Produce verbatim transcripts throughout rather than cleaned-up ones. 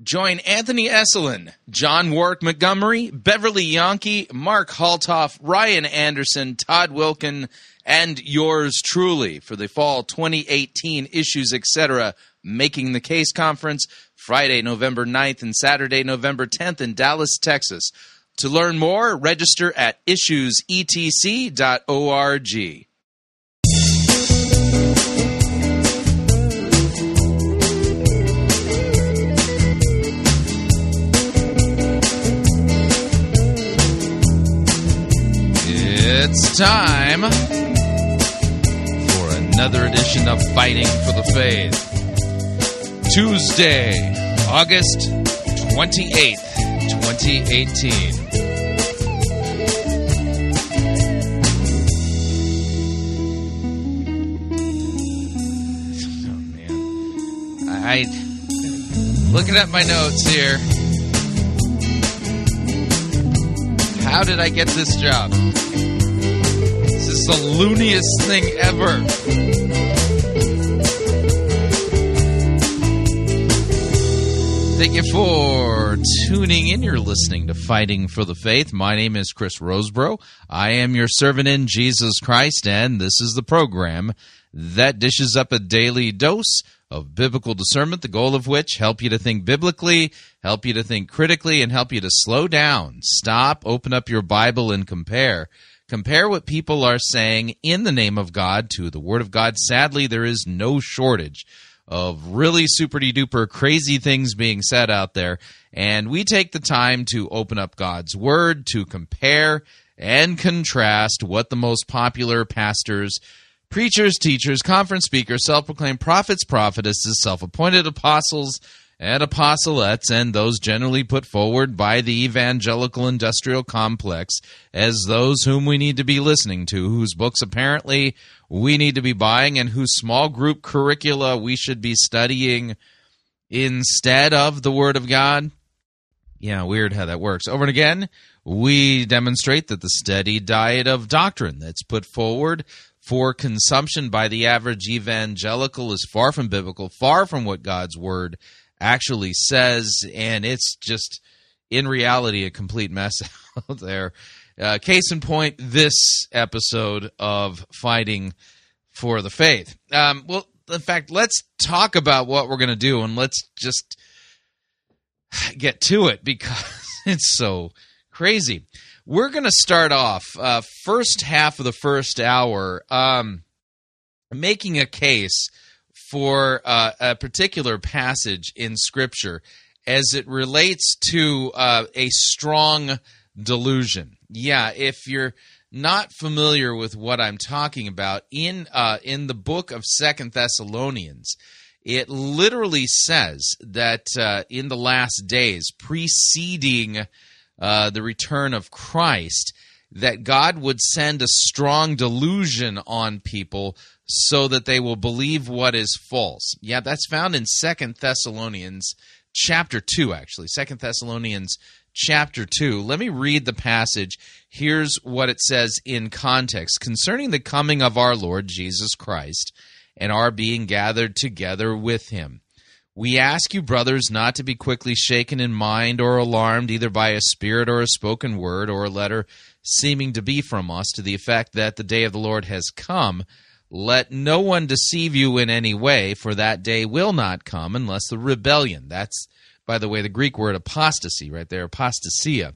Join Anthony Esselin, John Warwick Montgomery, Beverly Yonke, Mark Haltoff, Ryan Anderson, Todd Wilkin, and yours truly for the fall twenty eighteen Issues Etc. Making the Case Conference, Friday, November ninth and Saturday, November tenth in Dallas, Texas. To learn more, register at issues e t c dot org. It's time for another edition of Fighting for the Faith. Tuesday, August twenty-eighth, twenty eighteen. Oh, man. I, looking at my notes here. How did I get this job? This is the looniest thing ever. Thank you for tuning in. You're listening to Fighting for the Faith. My name is Chris Roseborough. I am your servant in Jesus Christ, and this is the program that dishes up a daily dose of biblical discernment, the goal of which help you to think biblically, help you to think critically, and help you to slow down, stop, open up your Bible, and compare. Compare what people are saying in the name of God to the Word of God. Sadly, there is no shortage of really super-duper crazy things being said out there, and we take the time to open up God's Word, to compare and contrast what the most popular pastors, preachers, teachers, conference speakers, self-proclaimed prophets, prophetesses, self-appointed apostles, and apostolates, and those generally put forward by the evangelical industrial complex as those whom we need to be listening to, whose books apparently we need to be buying, and whose small group curricula we should be studying instead of the Word of God. Yeah, weird how that works. Over and again, we demonstrate that the steady diet of doctrine that's put forward for consumption by the average evangelical is far from biblical, far from what God's Word actually says, and it's just, in reality, a complete mess out there. Uh, case in point, this episode of Fighting for the Faith. Um, well, in fact, let's talk about what we're going to do, and let's just get to it, because it's so crazy. We're going to start off, uh, first half of the first hour, um, making a case for uh, a particular passage in Scripture as it relates to uh, a strong delusion. Yeah, if you're not familiar with what I'm talking about, in uh, in the book of Second Thessalonians, it literally says that uh, in the last days preceding uh, the return of Christ, that God would send a strong delusion on people so that they will believe what is false. Yeah, that's found in Second Thessalonians chapter two, actually. Second Thessalonians chapter two. Let me read the passage. Here's what it says in context. Concerning the coming of our Lord Jesus Christ and our being gathered together with him, we ask you, brothers, not to be quickly shaken in mind or alarmed either by a spirit or a spoken word or a letter seeming to be from us to the effect that the day of the Lord has come. Let no one deceive you in any way, for that day will not come unless the rebellion, that's, by the way, the Greek word apostasy right there, apostasia,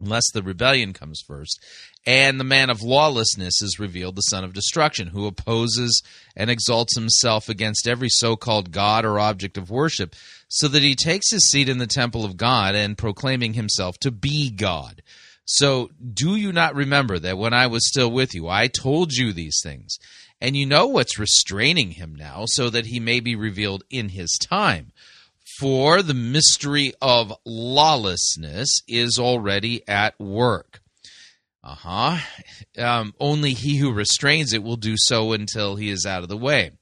unless the rebellion comes first, and the man of lawlessness is revealed, the son of destruction, who opposes and exalts himself against every so-called God or object of worship, so that he takes his seat in the temple of God and proclaiming himself to be God. So do you not remember that when I was still with you, I told you these things? And you know what's restraining him now, so that he may be revealed in his time. For the mystery of lawlessness is already at work. Uh-huh. Um, only he who restrains it will do so until he is out of the way.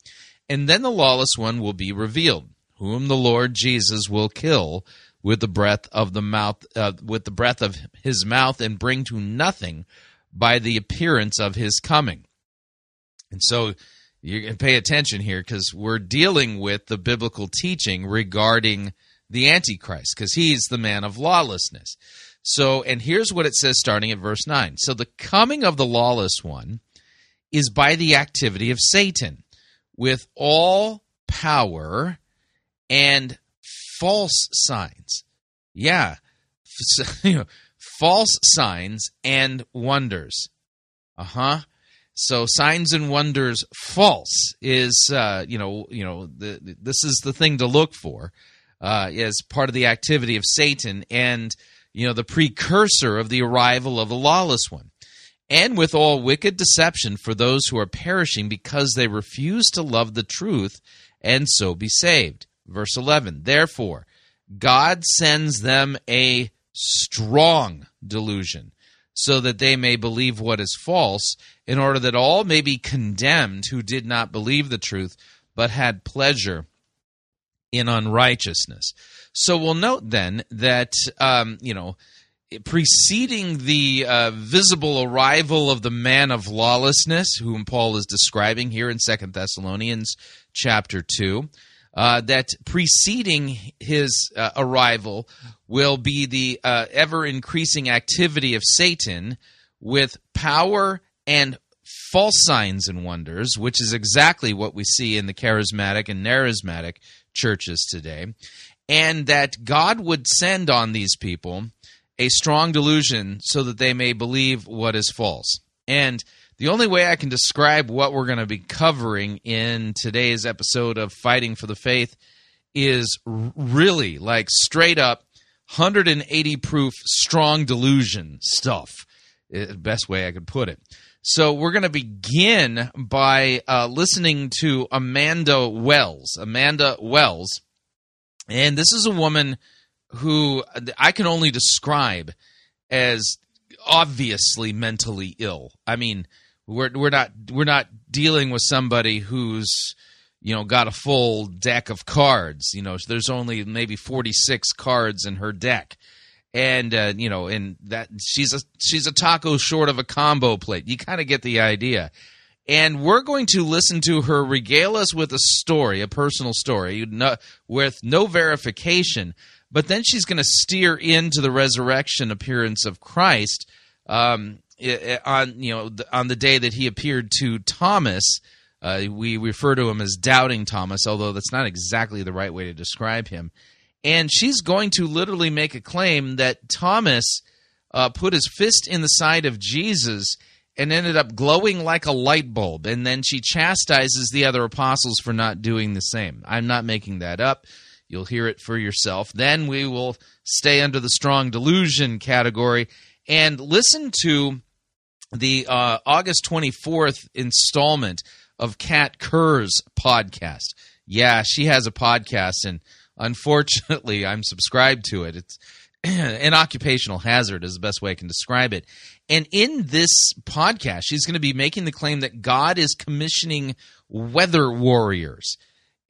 And then the lawless one will be revealed, whom the Lord Jesus will kill with the breath of the mouth, uh, with the breath of his mouth, and bring to nothing by the appearance of his coming. And so you can pay attention here, because we're dealing with the biblical teaching regarding the Antichrist, because he's the man of lawlessness. So, and here's what it says starting at verse nine. So the coming of the lawless one is by the activity of Satan with all power and false signs. Yeah, you know, false signs and wonders. Uh-huh. So signs and wonders, false is, uh, you know, you know, the, the, this is the thing to look for uh, as part of the activity of Satan and, you know, the precursor of the arrival of the lawless one. And with all wicked deception for those who are perishing because they refuse to love the truth and so be saved. Verse eleven, therefore, God sends them a strong delusion so that they may believe what is false, in order that all may be condemned who did not believe the truth but had pleasure in unrighteousness. So we'll note then that, um, you know, preceding the uh, visible arrival of the man of lawlessness, whom Paul is describing here in Second Thessalonians chapter two, uh, that preceding his uh, arrival will be the uh, ever-increasing activity of Satan with power and false signs and wonders, which is exactly what we see in the charismatic and narismatic churches today, and that God would send on these people a strong delusion so that they may believe what is false. And the only way I can describe what we're going to be covering in today's episode of Fighting for the Faith is really like straight up one hundred eighty proof strong delusion stuff, best way I could put it. So we're going to begin by uh, listening to Amanda Wells. Amanda Wells, and this is a woman who I can only describe as obviously mentally ill. I mean, we're we're not we're not dealing with somebody who's, you know, got a full deck of cards. You know, there's only maybe forty-six cards in her deck, and uh, you know, and that she's a she's a taco short of a combo plate. You kind of get the idea. And we're going to listen to her regale us with a story, a personal story, with no verification. But then she's going to steer into the resurrection appearance of Christ um, on, you know, on the day that he appeared to Thomas. Uh, we refer to him as Doubting Thomas, although that's not exactly the right way to describe him. And she's going to literally make a claim that Thomas uh, put his fist in the side of Jesus and ended up glowing like a light bulb. And then she chastises the other apostles for not doing the same. I'm not making that up. You'll hear it for yourself. Then we will stay under the strong delusion category and listen to the uh, August twenty-fourth installment of Kat Kerr's podcast. Yeah, she has a podcast, and unfortunately, I'm subscribed to it. It's an occupational hazard is the best way I can describe it. And in this podcast, she's going to be making the claim that God is commissioning weather warriors,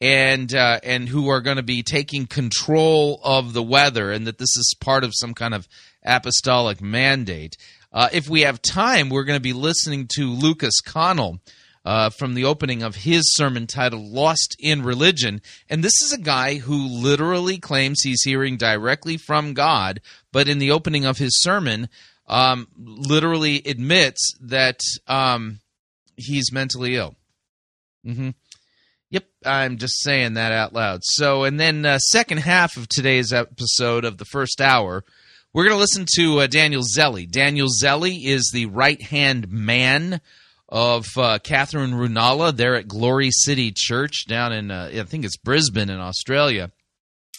and uh, and who are going to be taking control of the weather, and that this is part of some kind of apostolic mandate. Uh, if we have time, we're going to be listening to Lucas Connell uh, from the opening of his sermon titled Lost in Religion. And this is a guy who literally claims he's hearing directly from God, but in the opening of his sermon, um, literally admits that um, he's mentally ill. Mm-hmm. Yep, I'm just saying that out loud. So, and then uh, second half of today's episode of the first hour, we're going to listen to uh, Daniel Zelli. Daniel Zelli is the right-hand man of uh, Catherine Ruonala there at Glory City Church down in, uh, I think it's Brisbane in Australia.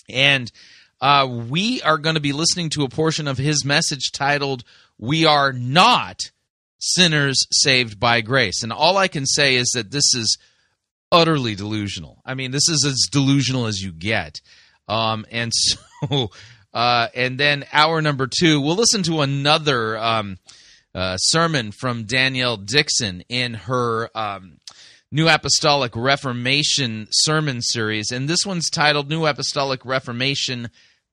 And uh, we are going to be listening to a portion of his message titled, We Are Not Sinners Saved by Grace. And all I can say is that this is utterly delusional. I mean, this is as delusional as you get. Um, and so, uh, and then hour number two, we'll listen to another um, uh, sermon from Danielle Dixon in her um, New Apostolic Reformation sermon series. And this one's titled New Apostolic Reformation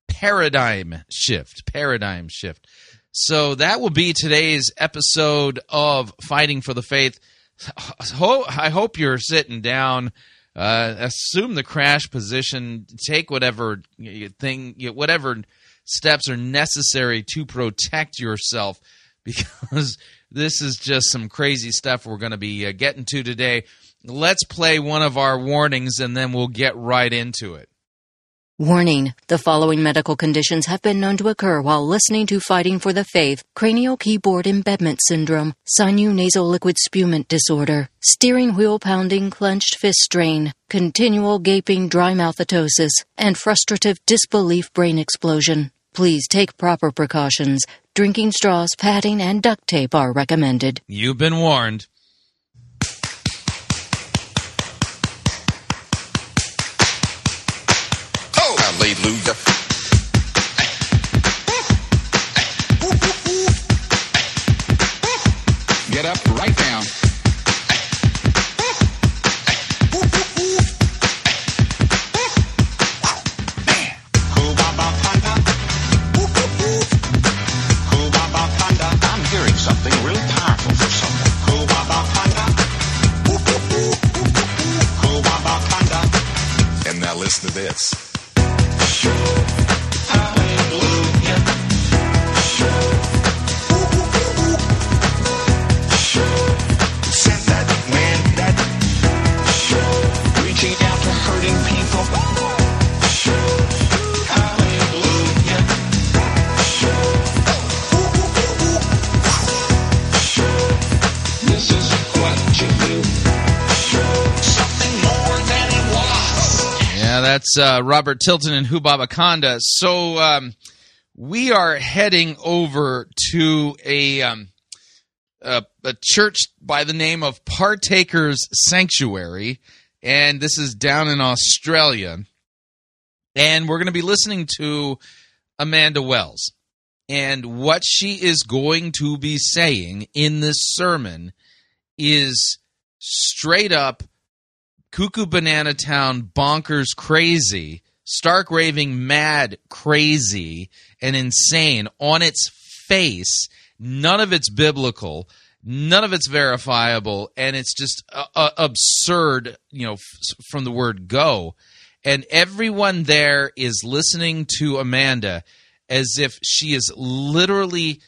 Paradigm Shift. Paradigm Shift. So that will be today's episode of Fighting for the Faith. I hope you're sitting down Uh, assume the crash position. Take whatever thing, whatever steps are necessary to protect yourself, because this is just some crazy stuff we're going to be uh, getting to today. Let's play one of our warnings, and then we'll get right into it. Warning, the following medical conditions have been known to occur while listening to Fighting for the Faith: cranial keyboard embedment syndrome, sinonasal liquid spumant disorder, steering wheel pounding clenched fist strain, continual gaping dry mouth atosis, and frustrative disbelief brain explosion. Please take proper precautions. Drinking straws, padding, and duct tape are recommended. You've been warned. Hallelujah. Get up right now. I'm hearing something really powerful for someone. And now listen to this. That's uh, Robert Tilton and Hubabaconda. So um, we are heading over to a, um, a a church by the name of Partaker's Sanctuary, and this is down in Australia. And we're going to be listening to Amanda Wells and what she is going to be saying in this sermon is straight up cuckoo banana town, bonkers, crazy, stark raving, mad, crazy, and insane on its face. None of it's biblical, none of it's verifiable, and it's just uh, absurd, you know, f- from the word go. And everyone there is listening to Amanda as if she is literally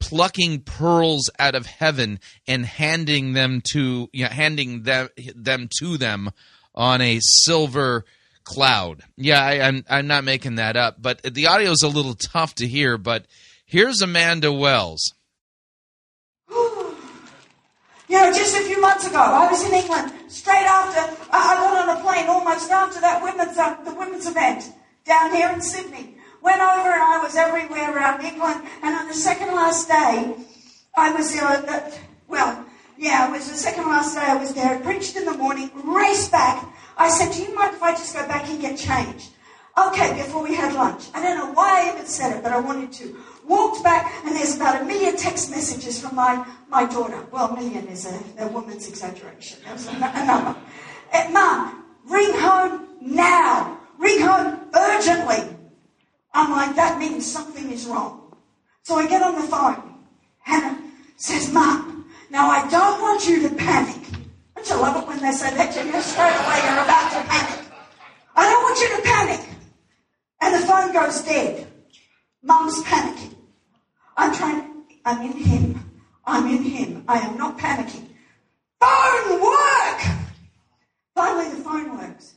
plucking pearls out of heaven and handing them to you know, handing them them to them on a silver cloud. Yeah, I, I'm I'm not making that up. But the audio is a little tough to hear. But here's Amanda Wells. Ooh. You know, just a few months ago, I was in England. Straight after I got on a plane, almost after that women's uh, the women's event down here in Sydney. Went over and I was everywhere around England, and on the second last day, I was there, at the, well, yeah, it was the second last day I was there. I preached in the morning, raced back. I said, do you mind if I just go back and get changed? Okay, before we had lunch. I don't know why I even said it, but I wanted to. Walked back, and there's about a million text messages from my, my daughter. Well, million is a, a woman's exaggeration. That was a, a number. And, Mom, ring home now. Ring home urgently. I'm like, that means something is wrong. So I get on the phone. Hannah says, Mom, now I don't want you to panic. Don't you love it when they say that to you? Straight away you're about to panic. I don't want you to panic. And the phone goes dead. Mum's panicking. I'm trying, I'm in him. I'm in him. I am not panicking. Phone work! Finally the phone works.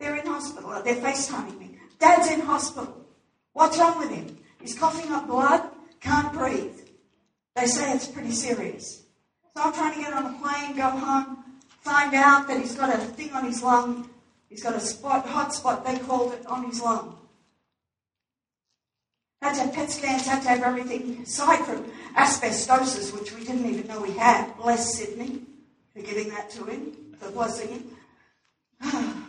They're in hospital. They're FaceTiming me. Dad's in hospital. What's wrong with him? He's coughing up blood, can't breathe. They say it's pretty serious. So I'm trying to get on a plane, go home, find out that he's got a thing on his lung. He's got a spot, hot spot, they called it, on his lung. Had to have PET scans, had to have everything, aside from asbestosis, which we didn't even know he had. Bless Sydney for giving that to him, for blessing him.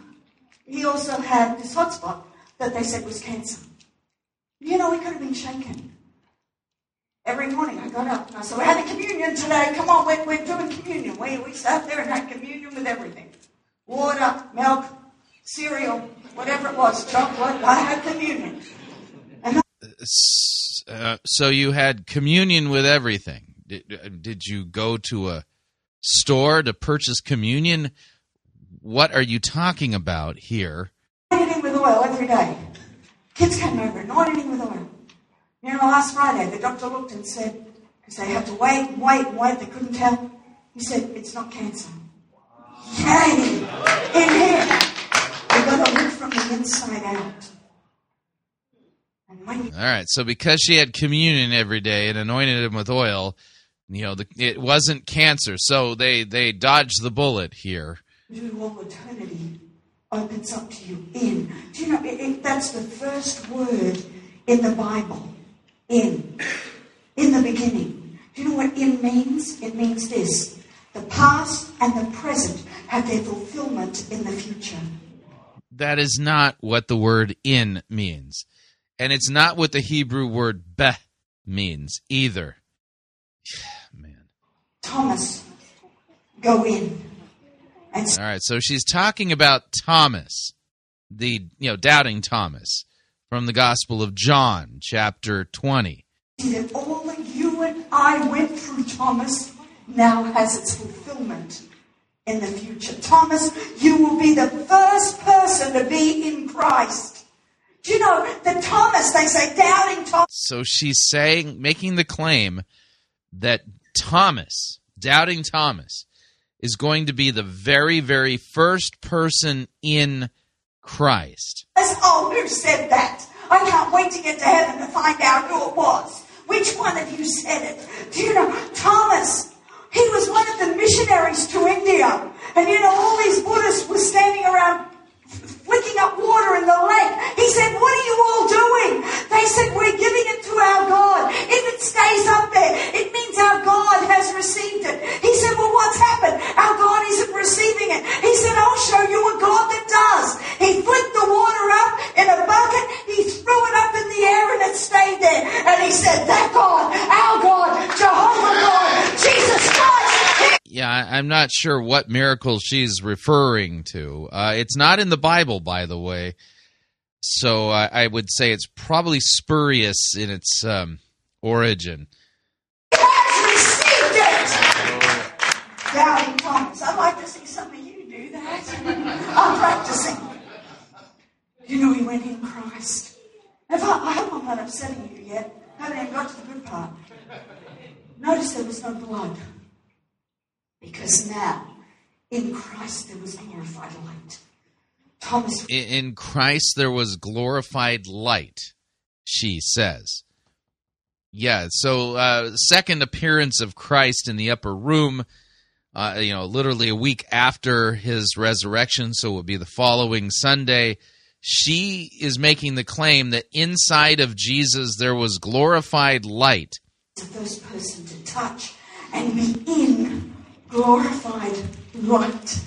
He also had this hot spot that they said was cancer. You know, we could have been shaken. Every morning I got up and I said, we're having communion today. Come on, we're, we're doing communion. We, we sat there and had communion with everything. Water, milk, cereal, whatever it was, chocolate. I had communion. And I- uh, so you had communion with everything. Did, did you go to a store to purchase communion? what are you talking about here? Anointing with oil every day. Kids came over, anointing with oil. You know, last Friday, the doctor looked and said, because they had to wait and wait and wait, they couldn't tell. He said, it's not cancer. Yay! In here. We've got to live from the inside out. And when you- All right, so because she had communion every day and anointed him with oil, you know, the, it wasn't cancer, so they, they dodged the bullet here. Do all eternity opens up to you in. Do you know, it, it, that's the first word in the Bible, in. In the beginning. Do you know what in means? It means this. The past and the present have their fulfillment in the future. That is not what the word in means. And it's not what the Hebrew word beh means either. Man. Thomas, go in. And so- All right, so she's talking about Thomas, the you know doubting Thomas, from the Gospel of John, chapter twenty. That all that you and I went through, Thomas, now has its fulfillment in the future. Thomas, you will be the first person to be in Christ. Do you know that Thomas, they say, doubting Thomas. So she's saying, making the claim that Thomas, doubting Thomas, is going to be the very, very first person in Christ. Oh, who said that? I can't wait to get to heaven to find out who it was. Which one of you said it? Do you know, Thomas, he was one of the missionaries to India. And you know, all these Buddhists were standing around flicking up water in the lake. He said, what are you all doing? They said, we're giving it to our God. If it stays up there, it means our God has received it. He said, well, what's happened? Our God isn't receiving it. He said, I'll show you a God that does. He flicked the water up in a bucket. He threw it up in the air and it stayed there. And he said, that God, our God, Jehovah God, Jesus Christ. Yeah, I'm not sure what miracle she's referring to. Uh, it's not in the Bible, by the way, so I, I would say it's probably spurious in its um, origin. He has received it! Doubting Thomas. I'd like to see some of you do that. I'm practicing. You know, he went in Christ. Have I, I hope I'm not upsetting you yet. I haven't even got to the good part. Notice there was no blood. Because now, in Christ, there was glorified light. Thomas. In Christ, there was glorified light, she says. Yeah, so uh, second appearance of Christ in the upper room, uh, you know, literally a week after his resurrection, so it would be the following Sunday. She is making the claim that inside of Jesus, there was glorified light. The first person to touch and be in glorified light.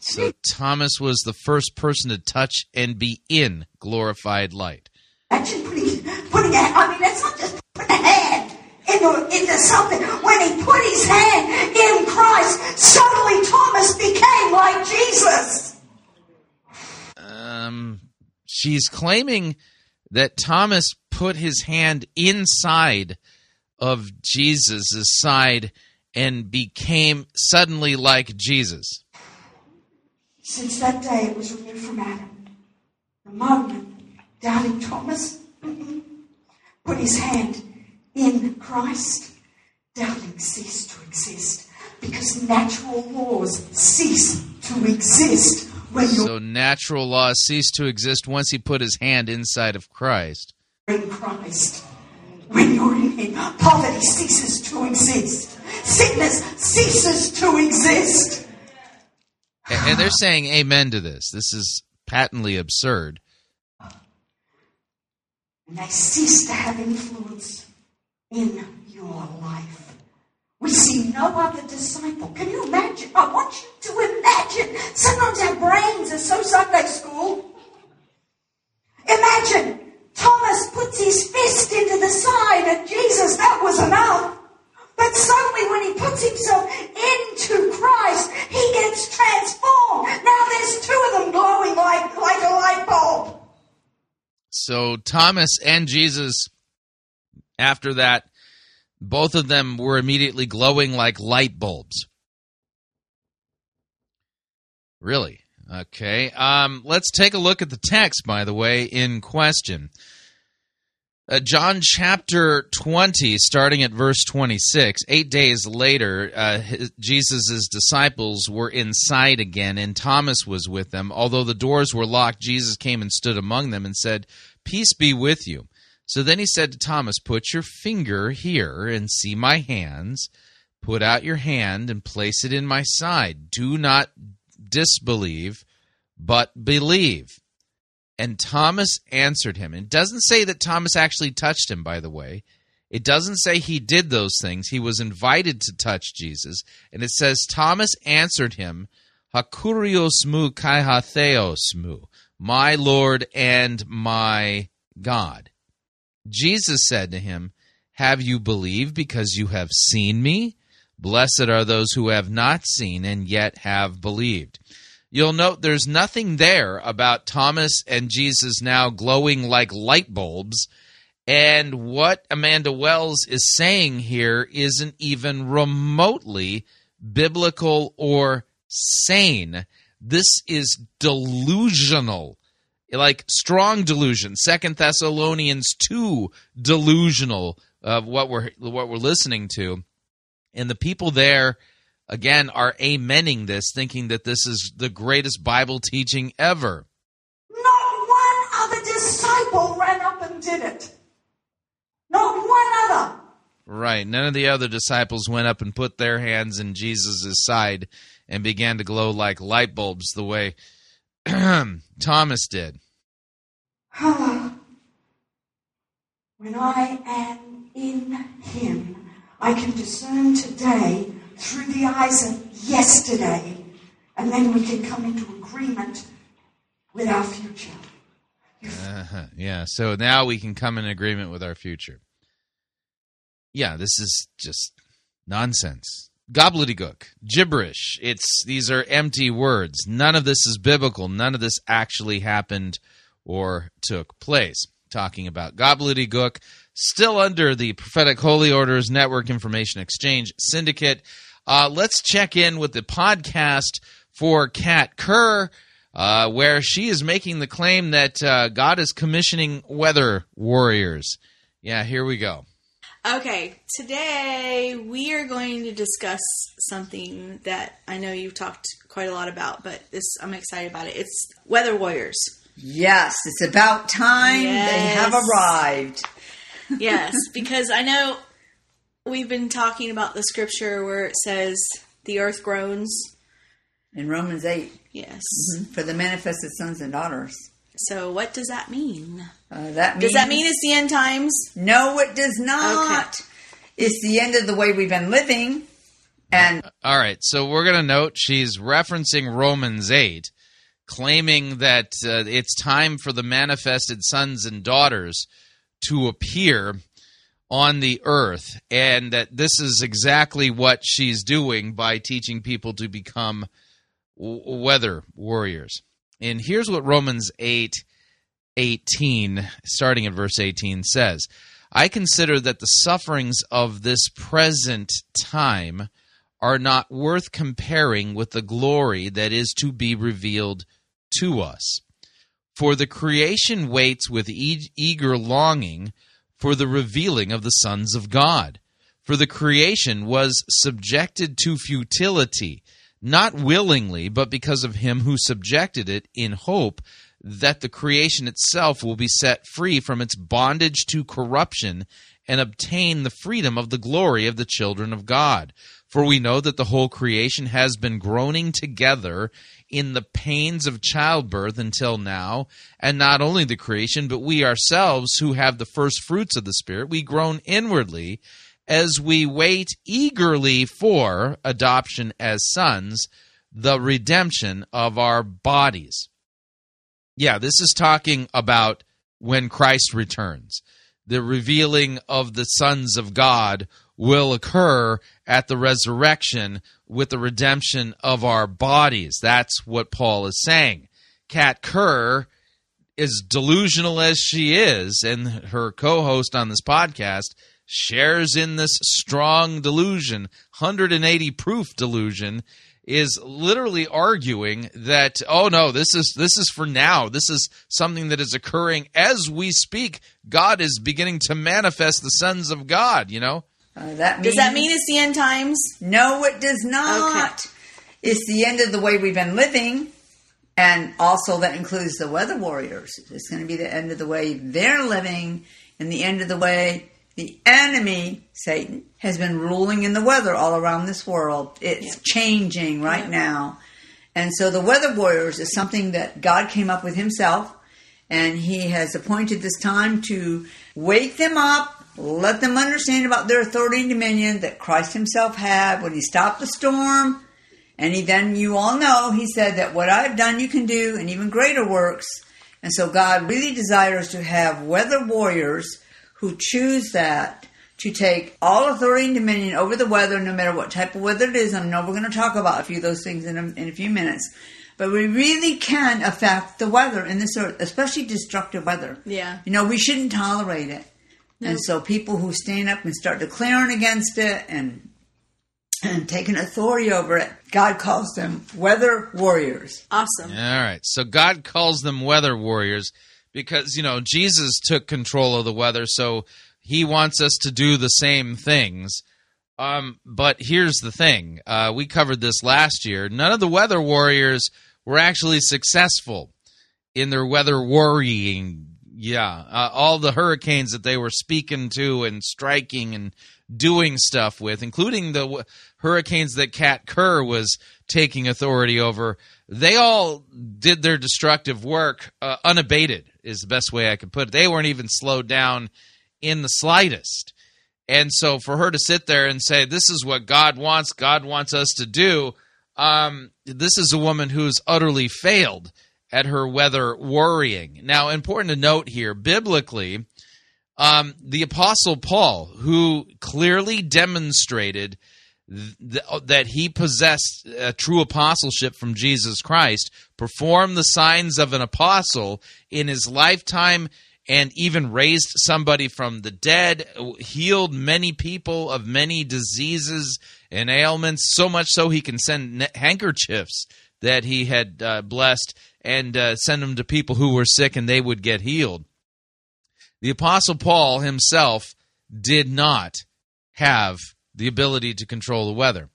So Thomas was the first person to touch and be in glorified light. Actually, putting, putting a, I mean, that's not just putting a hand into, into something. When he put his hand in Christ, suddenly Thomas became like Jesus. Um, she's claiming that Thomas put his hand inside of Jesus' side and became suddenly like Jesus. Since that day it was removed from Adam. The moment doubting Thomas put his hand in Christ, doubting ceased to exist because natural laws cease to exist. When you're so natural laws cease to exist once he put his hand inside of Christ. In Christ. When you're in him, poverty ceases to exist. Sickness ceases to exist. And they're saying amen to this. This is patently absurd. And they cease to have influence in your life. We see no other disciple. Can you imagine? I want you to imagine. Sometimes our brains are so Sunday school. Imagine. Thomas puts his fist into the side of Jesus. That was enough. But suddenly when he puts himself into Christ, he gets transformed. Now there's two of them glowing like, like a light bulb. So Thomas and Jesus, after that, both of them were immediately glowing like light bulbs. Really? Okay, um, let's take a look at the text, by the way, in question. Uh, John chapter twenty, starting at verse twenty-six, eight days later, uh, Jesus' disciples were inside again, and Thomas was with them. Although the doors were locked, Jesus came and stood among them and said, "Peace be with you." So then he said to Thomas, "Put your finger here and see my hands. Put out your hand and place it in my side. Do not disbelieve, but believe." And Thomas answered him. It doesn't say that Thomas actually touched him, by the way. It doesn't say he did those things. He was invited to touch Jesus. And it says, Thomas answered him, "Hakurios mu kai hatheos mu," my Lord and my God. Jesus said to him, "Have you believed because you have seen me? Blessed are those who have not seen and yet have believed." You'll note there's nothing there about Thomas and Jesus now glowing like light bulbs, and what Amanda Wells is saying here isn't even remotely biblical or sane. This is delusional, like strong delusion. Second Thessalonians two, delusional of what we're what we're listening to. And the people there, again, are amening this, thinking that this is the greatest Bible teaching ever. Not one other disciple ran up and did it. Not one other. Right. None of the other disciples went up and put their hands in Jesus' side and began to glow like light bulbs the way Thomas did. When I am in him, I can discern today through the eyes of yesterday, and then we can come into agreement with our future. Uh-huh. Yeah, so now we can come in agreement with our future. Yeah, this is just nonsense. Gobbledygook, gibberish. It's these are empty words. None of this is biblical. None of this actually happened or took place. Talking about gobbledygook, still under the Prophetic Holy Orders Network Information Exchange Syndicate. Uh, let's check in with the podcast for Kat Kerr, uh, where she is making the claim that uh, God is commissioning weather warriors. Yeah, here we go. Okay, today we are going to discuss something that I know you've talked quite a lot about, but this I'm excited about it. It's weather warriors. Yes, it's about time. Yes. They have arrived. Yes, because I know we've been talking about the scripture where it says the earth groans. In Romans eight. Yes. Mm-hmm. For the manifested sons and daughters. So what does that mean? Uh, that means, does that mean it's the end times? No, it does not. Okay. It's the end of the way we've been living. And all right, so we're going to note she's referencing Romans eight, claiming that uh, it's time for the manifested sons and daughters to appear on the earth, and that this is exactly what she's doing by teaching people to become weather warriors. And here's what Romans eight eighteen, starting at verse eighteen, says, "I consider that the sufferings of this present time are not worth comparing with the glory that is to be revealed to us. For the creation waits with eager longing for the revealing of the sons of God. For the creation was subjected to futility, not willingly, but because of him who subjected it, in hope that the creation itself will be set free from its bondage to corruption and obtain the freedom of the glory of the children of God. For we know that the whole creation has been groaning together in the pains of childbirth until now, and not only the creation, but we ourselves who have the first fruits of the Spirit, we groan inwardly as we wait eagerly for adoption as sons, the redemption of our bodies." Yeah, this is talking about when Christ returns. The revealing of the sons of God will occur at the resurrection with the redemption of our bodies. That's what Paul is saying. Kat Kerr, as delusional as she is, and her co-host on this podcast, shares in this strong delusion, one hundred eighty proof delusion, is literally arguing that, oh no, this is this is for now. This is something that is occurring as we speak. God is beginning to manifest the sons of God, you know? Uh, that means, does that mean it's the end times? No, it does not. Okay. It's the end of the way we've been living. And also that includes the weather warriors. It's going to be the end of the way they're living and the end of the way the enemy, Satan, has been ruling in the weather all around this world. It's yeah. changing right yeah. now. And so the weather warriors is something that God came up with himself. And he has appointed this time to wake them up, let them understand about their authority and dominion that Christ himself had when he stopped the storm. And he then, you all know, he said that what I've done you can do, and even greater works. And so God really desires to have weather warriors who choose that to take all authority and dominion over the weather, no matter what type of weather it is. I know we're going to talk about a few of those things in a, in a few minutes. But we really can affect the weather in this earth, especially destructive weather. Yeah. You know, we shouldn't tolerate it. No. And so people who stand up and start declaring against it and... and taking authority over it, God calls them weather warriors. Awesome. All right. So God calls them weather warriors because, you know, Jesus took control of the weather, so he wants us to do the same things. Um, but here's the thing. Uh, we covered this last year. None of the weather warriors were actually successful in their weather worrying. Yeah. Uh, all the hurricanes that they were speaking to and striking and doing stuff with, including the w- hurricanes that Kat Kerr was taking authority over, they all did their destructive work uh, unabated, is the best way I could put it. They weren't even slowed down in the slightest. And so for her to sit there and say, this is what God wants, God wants us to do, um, this is a woman who's utterly failed at her weather worrying. Now, important to note here, biblically, Um, the Apostle Paul, who clearly demonstrated th- th- that he possessed a true apostleship from Jesus Christ, performed the signs of an apostle in his lifetime and even raised somebody from the dead, healed many people of many diseases and ailments, so much so he can send handkerchiefs that he had uh, blessed and uh, send them to people who were sick and they would get healed. The Apostle Paul himself did not have the ability to control the weather.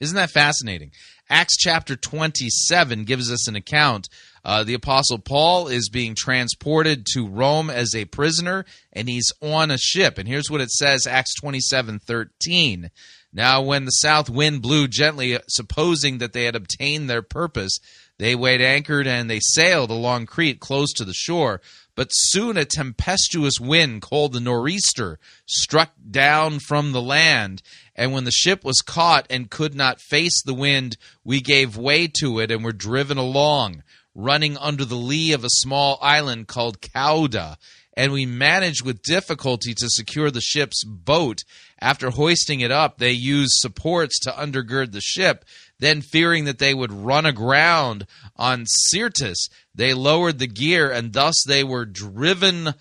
Isn't that fascinating? Acts chapter twenty-seven gives us an account. Uh, the Apostle Paul is being transported to Rome as a prisoner, and he's on a ship. And here's what it says, Acts twenty-seven thirteen. Now when the south wind blew gently, supposing that they had obtained their purpose, they weighed anchored and they sailed along Crete close to the shore. But soon a tempestuous wind called the nor'easter struck down from the land. And when the ship was caught and could not face the wind, we gave way to it and were driven along, running under the lee of a small island called Cauda. And we managed with difficulty to secure the ship's boat. After hoisting it up, they used supports to undergird the ship. Then, fearing that they would run aground on Syrtis, they lowered the gear, and thus they were driven uh,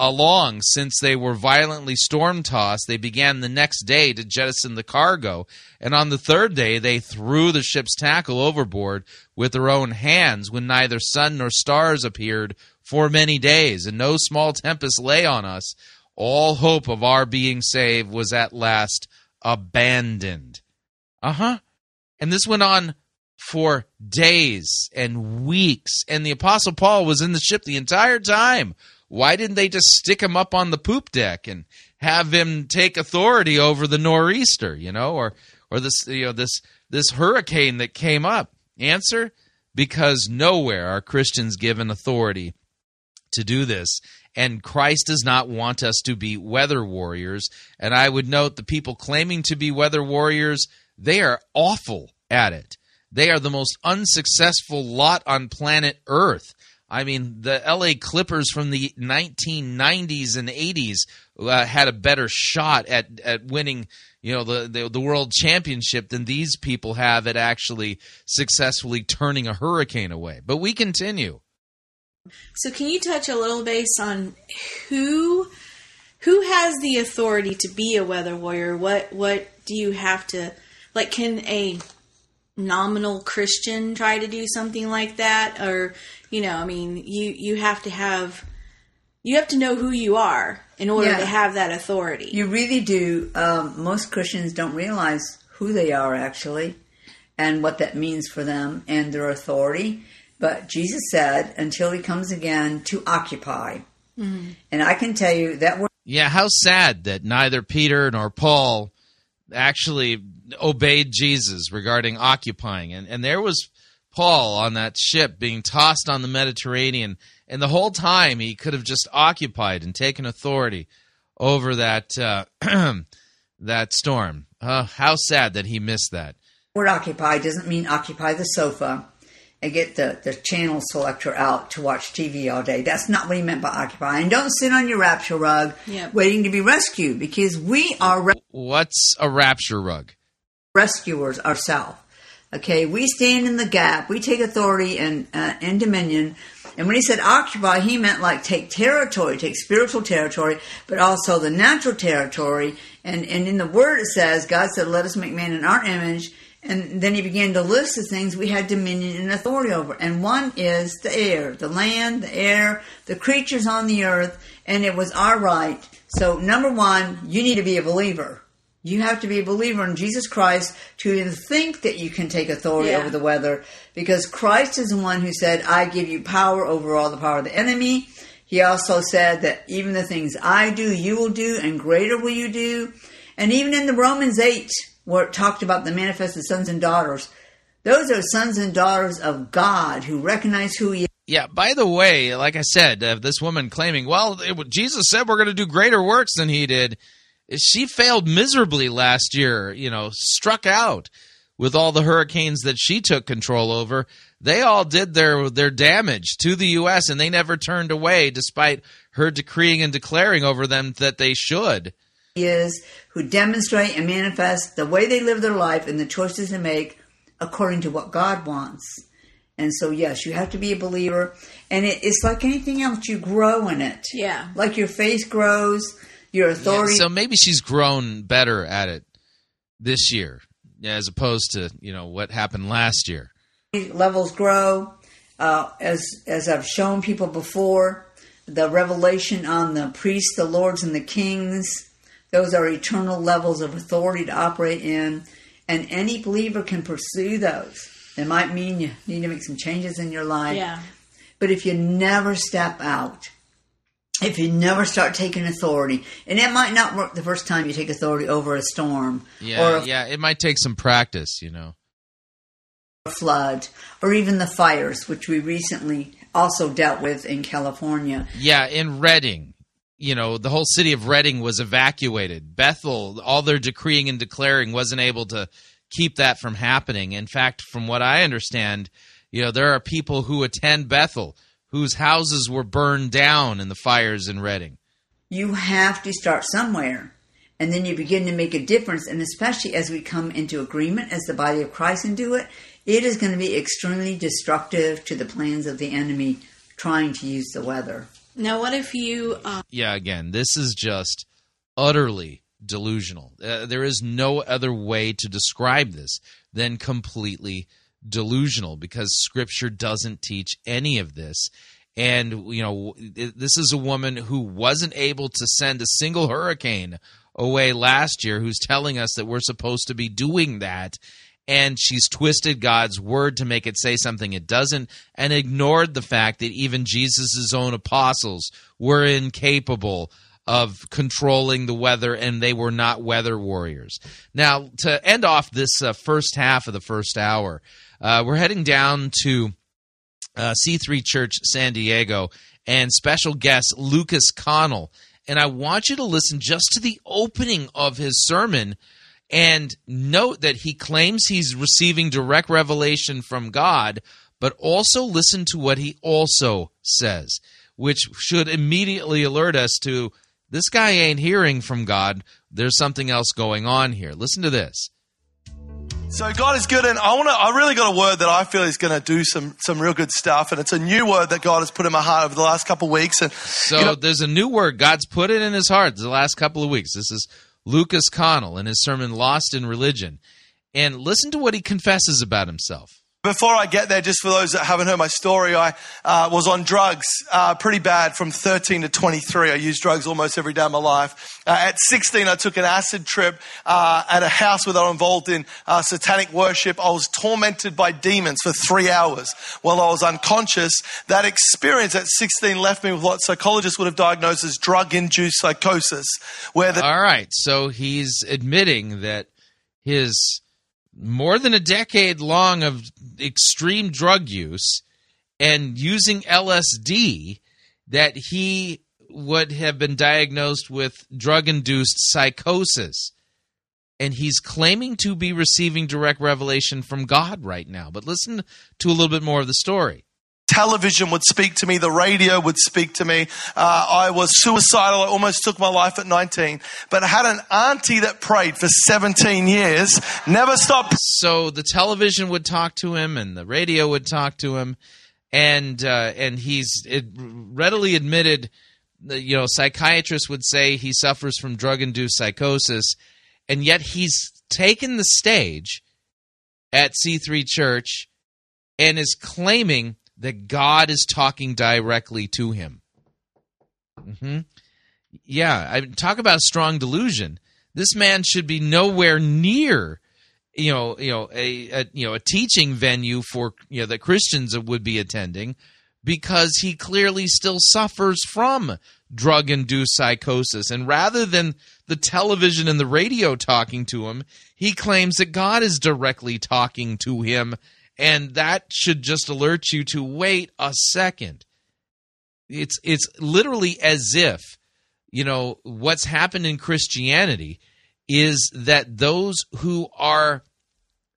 along. Since they were violently storm-tossed, they began the next day to jettison the cargo. And on the third day, they threw the ship's tackle overboard with their own hands, when neither sun nor stars appeared for many days, and no small tempest lay on us. All hope of our being saved was at last abandoned. Uh-huh. And this went on for days and weeks, and the Apostle Paul was in the ship the entire time. Why didn't they just stick him up on the poop deck and have him take authority over the nor'easter, you know, or or this you know this this hurricane that came up? Answer: because nowhere are Christians given authority to do this. And Christ does not want us to be weather warriors. And I would note the people claiming to be weather warriors, they are awful at it. They are the most unsuccessful lot on planet Earth. I mean, the L A Clippers from the nineteen nineties and eighties uh, had a better shot at, at winning, you know, the, the the world championship than these people have at actually successfully turning a hurricane away. But we continue. So can you touch a little base on who who has the authority to be a weather warrior? What what do you have to, like, can a nominal Christian try to do something like that, or, you know, I mean, you, you have to have, you have to know who you are in order yeah. to have that authority. You really do. Um, most Christians don't realize who they are actually and what that means for them and their authority. But Jesus said, until he comes again, to occupy. Mm-hmm. And I can tell you that word. Yeah, how sad that neither Peter nor Paul actually obeyed Jesus regarding occupying. And, and there was Paul on that ship being tossed on the Mediterranean, and the whole time he could have just occupied and taken authority over that uh, that storm. Uh, how sad that he missed that. The word occupy doesn't mean occupy the sofa and get the, the channel selector out to watch T V all day. That's not what he meant by occupy. And don't sit on your rapture rug yep. waiting to be rescued, because we are... Re- What's a rapture rug? Rescuers ourselves. Okay, we stand in the gap. We take authority and uh, and dominion. And when he said occupy, he meant like take territory, take spiritual territory, but also the natural territory. And, and in the word it says, God said, let us make man in our image. And then he began to list the things we had dominion and authority over. And one is the air, the land, the air, the creatures on the earth. And it was our right. So number one, you need to be a believer. You have to be a believer in Jesus Christ to even think that you can take authority yeah. over the weather. Because Christ is the one who said, I give you power over all the power of the enemy. He also said that even the things I do, you will do, and greater will you do. And even in the Romans eight, where it talked about the manifested sons and daughters. Those are sons and daughters of God who recognize who he is. Yeah, by the way, like I said, uh, this woman claiming, well, it, Jesus said we're going to do greater works than he did. She failed miserably last year, you know, struck out with all the hurricanes that she took control over. They all did their, their damage to the U S, and they never turned away despite her decreeing and declaring over them that they should. Is who demonstrate and manifest the way they live their life and the choices they make according to what God wants. And so, yes, you have to be a believer. And it, it's like anything else. You grow in it. Yeah. Like your faith grows, your authority. Yeah, so maybe she's grown better at it this year as opposed to, you know, what happened last year. Levels grow. Uh, as, as I've shown people before, the revelation on the priests, the lords, and the kings. Those are eternal levels of authority to operate in, and any believer can pursue those. It might mean you need to make some changes in your life. Yeah. But if you never step out, if you never start taking authority, and it might not work the first time you take authority over a storm. Yeah, or a, yeah, it might take some practice, you know. A flood, or even the fires, which we recently also dealt with in California. Yeah, in Redding. You know, the whole city of Redding was evacuated. Bethel, all their decreeing and declaring wasn't able to keep that from happening. In fact, from what I understand, you know, there are people who attend Bethel whose houses were burned down in the fires in Redding. You have to start somewhere, and then you begin to make a difference. And especially as we come into agreement as the body of Christ and do it, it is going to be extremely destructive to the plans of the enemy trying to use the weather. Now, what if you... Uh... Yeah, again, this is just utterly delusional. Uh, there is no other way to describe this than completely delusional, because Scripture doesn't teach any of this. And, you know, this is a woman who wasn't able to send a single hurricane away last year, who's telling us that we're supposed to be doing that. And she's twisted God's word to make it say something it doesn't, and ignored the fact that even Jesus' own apostles were incapable of controlling the weather, and they were not weather warriors. Now, to end off this uh, first half of the first hour, uh, we're heading down to uh, C three Church San Diego, and special guest Lucas Connell. And I want you to listen just to the opening of his sermon, and note that he claims he's receiving direct revelation from God, but also listen to what he also says, which should immediately alert us to, this guy ain't hearing from God. There's something else going on here. Listen to this. So God is good, and I want to. I really got a word that I feel is going to do some some real good stuff, and it's a new word that God has put in my heart over the last couple of weeks. And so you know, there's a new word. God's put it in his heart the last couple of weeks. This is Lucas Connell in his sermon, Lost in Religion. and listen to what he confesses about himself. Before I get there, just for those that haven't heard my story, I uh, was on drugs uh, pretty bad from thirteen to twenty-three. I used drugs almost every day of my life. Uh, at sixteen, I took an acid trip uh, at a house where they were involved in uh, satanic worship. I was tormented by demons for three hours while I was unconscious. That experience at sixteen left me with what psychologists would have diagnosed as drug-induced psychosis. Where the- All right, so he's admitting that his... more than a decade long of extreme drug use and using L S D, that he would have been diagnosed with drug-induced psychosis. And he's claiming to be receiving direct revelation from God right now. But listen to a little bit more of the story. Television would speak to me. The radio would speak to me. Uh, I was suicidal. I almost took my life at nineteen. But I had an auntie that prayed for seventeen years, never stopped. So the television would talk to him and the radio would talk to him. And uh, and he's it readily admitted, that, you know, psychiatrists would say he suffers from drug-induced psychosis. And yet he's taken the stage at C three Church and is claiming that God is talking directly to him. Mm-hmm. Yeah, I mean, talk about strong delusion. This man should be nowhere near, you know, you know, a, a you know a teaching venue for you know that Christians would be attending, because he clearly still suffers from drug-induced psychosis. And rather than the television and the radio talking to him, he claims that God is directly talking to him. And that should just alert you to wait a second. It's it's literally as if, you know, what's happened in Christianity is that those who are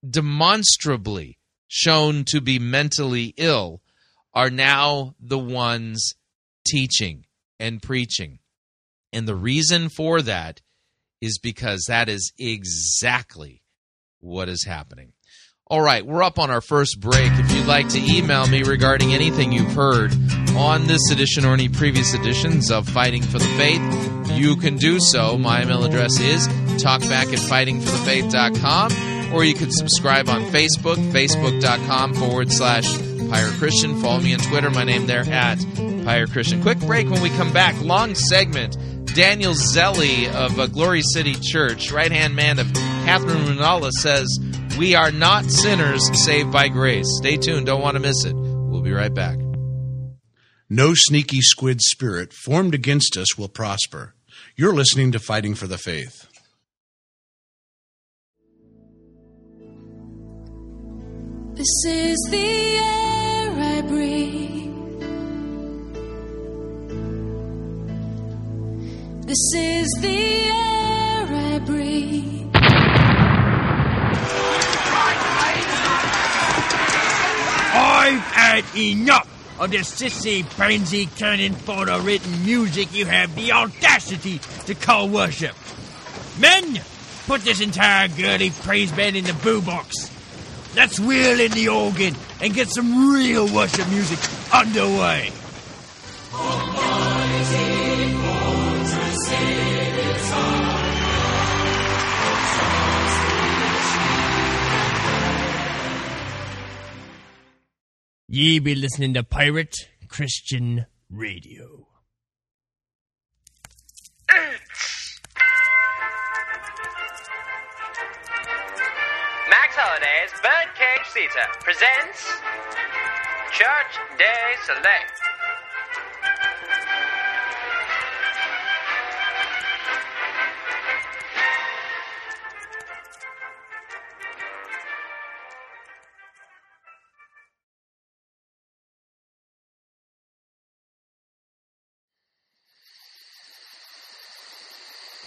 demonstrably shown to be mentally ill are now the ones teaching and preaching. And the reason for that is because that is exactly what is happening. All right, we're up on our first break. If you'd like to email me regarding anything you've heard on this edition or any previous editions of Fighting for the Faith, you can do so. My email address is talkback at fighting for the faith dot com, or you can subscribe on Facebook, facebook.com forward slash Pirate Christian. Follow me on Twitter, my name there at Pirate Christian. Quick break. When we come back, long segment, Daniel Zelli of Glory City Church, right-hand man of Catherine Ruonala, says, "We are not sinners saved by grace." Stay tuned. Don't want to miss it. We'll be right back. No sneaky squid spirit formed against us will prosper. You're listening to Fighting for the Faith. This is the air I breathe. This is the air I breathe. I've had enough of this sissy, pansy, cannon-fodder-written music you have the audacity to call worship. Men, put this entire girly praise band in the boo box. Let's wheel in the organ and get some real worship music underway. Almighty fortress in its heart. Ye be listening to Pirate Christian Radio. Max Holiday's Birdcage Theatre presents Church Day Select.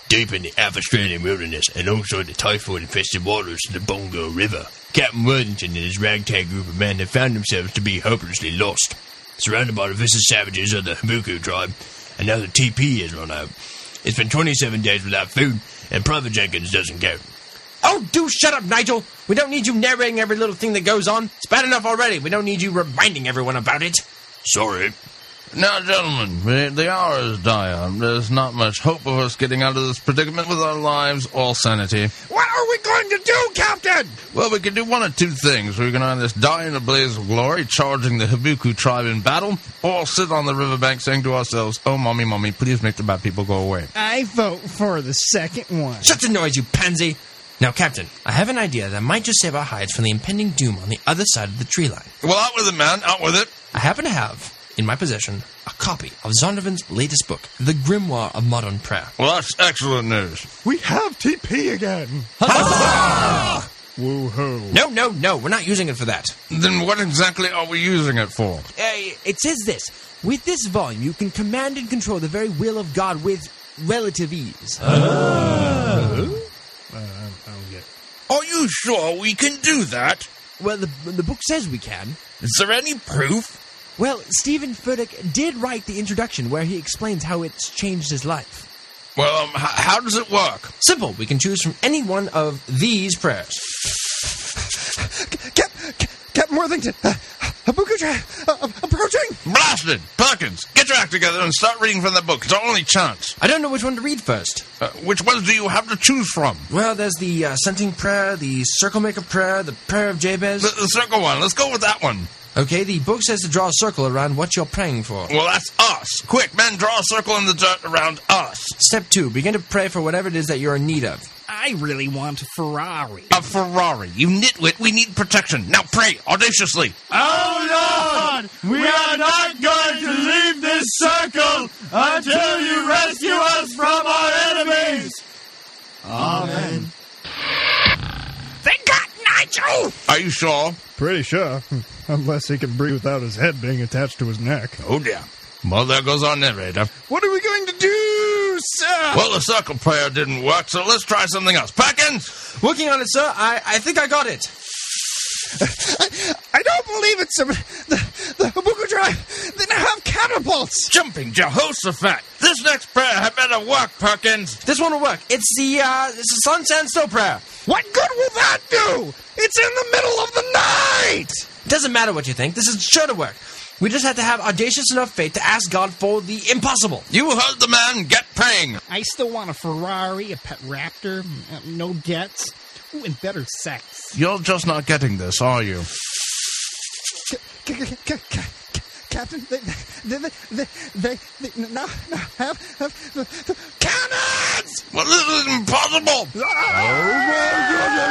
Deep in the South Australian wilderness and also the typhoid-infested waters of the Bongo River, Captain Worthington and his ragtag group of men had found themselves to be hopelessly lost. Surrounded by the vicious savages of the Hamuku tribe, and now the T P has run out. It's been twenty-seven days without food, and Private Jenkins doesn't count. Oh, do shut up, Nigel! We don't need you narrating every little thing that goes on. It's bad enough already. We don't need you reminding everyone about it. Sorry. Now, gentlemen, the, the hour is dire. There's not much hope of us getting out of this predicament with our lives or sanity. What are we going to do, Captain? Well, we can do one of two things. We can either die in a blaze of glory, charging the Hibuku tribe in battle, or sit on the riverbank saying to ourselves, "Oh, mommy, mommy, please make the bad people go away." I vote for the second one. Shut your noise, you pansy! Now, Captain, I have an idea that might just save our hides from the impending doom on the other side of the tree line. Well, out with it, man. Out with it. I happen to have... in my possession, a copy of Zondervan's latest book, The Grimoire of Modern Prayer. Well, that's excellent news. We have T P again. Huzzah! Woo-hoo. No, no, no, we're not using it for that. Then what exactly are we using it for? Uh, it says this. With this volume, you can command and control the very will of God with relative ease. Oh. Uh, I don't get it. Are you sure we can do that? Well, the, the book says we can. Is there any proof? Well, Stephen Furtick did write the introduction where he explains how it's changed his life. Well, um, h- how does it work? Simple. We can choose from any one of these prayers. Captain Cap- Cap Worthington, uh, Habuku Tri- uh, approaching! Blasted! Perkins, get your act together and start reading from the book. It's our only chance. I don't know which one to read first. Uh, which ones do you have to choose from? Well, there's the uh, Scenting Prayer, the Circle Maker Prayer, the Prayer of Jabez. The, the Circle one. Let's go with that one. Okay, the book says to draw a circle around what you're praying for. Well, that's us. Quick, men, draw a circle in the dirt around us. Step two, begin to pray for whatever it is that you're in need of. I really want a Ferrari. A Ferrari. You nitwit, we need protection. Now pray, audaciously. Oh, Lord, we are not going to leave this circle until you rescue us from our enemies. Amen. They got Nigel! Are you sure? Pretty sure. Unless he can breathe without his head being attached to his neck. Oh, dear. Well, there goes our narrator. What are we going to do, sir? Well, the circle prayer didn't work, so let's try something else. Perkins! Working on it, sir. I, I think I got it. I, I don't believe it, sir. The, the Habuku Drive, they now have catapults. Jumping Jehoshaphat. This next prayer had better work, Perkins. This one will work. It's the, uh, it's the Sun, Sand, Snow prayer. What good will that do? It's in the middle of the night! Doesn't matter what you think. This is sure to work. We just have to have audacious enough faith to ask God for the impossible. You heard the man. Get praying. I still want a Ferrari, a pet raptor, no debts, ooh, and better sex. You're just not getting this, are you? Captain, they, they, they, they, they, no, no, have, have, cannons! Well, this is impossible! Oh, well, you're, you're, you're.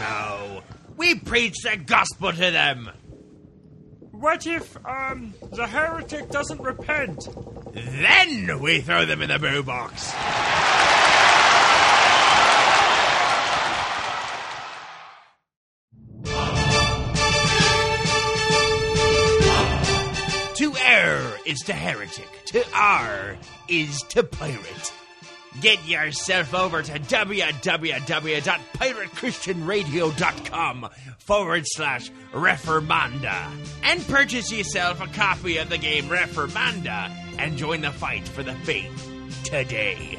no. We preach the gospel to them. What if, um, the heretic doesn't repent? Then we throw them in the boo box. To err is to heretic. To R is to pirate. Get yourself over to www.piratechristianradio.com forward slash Reformanda and purchase yourself a copy of the game Reformanda and join the fight for the faith today.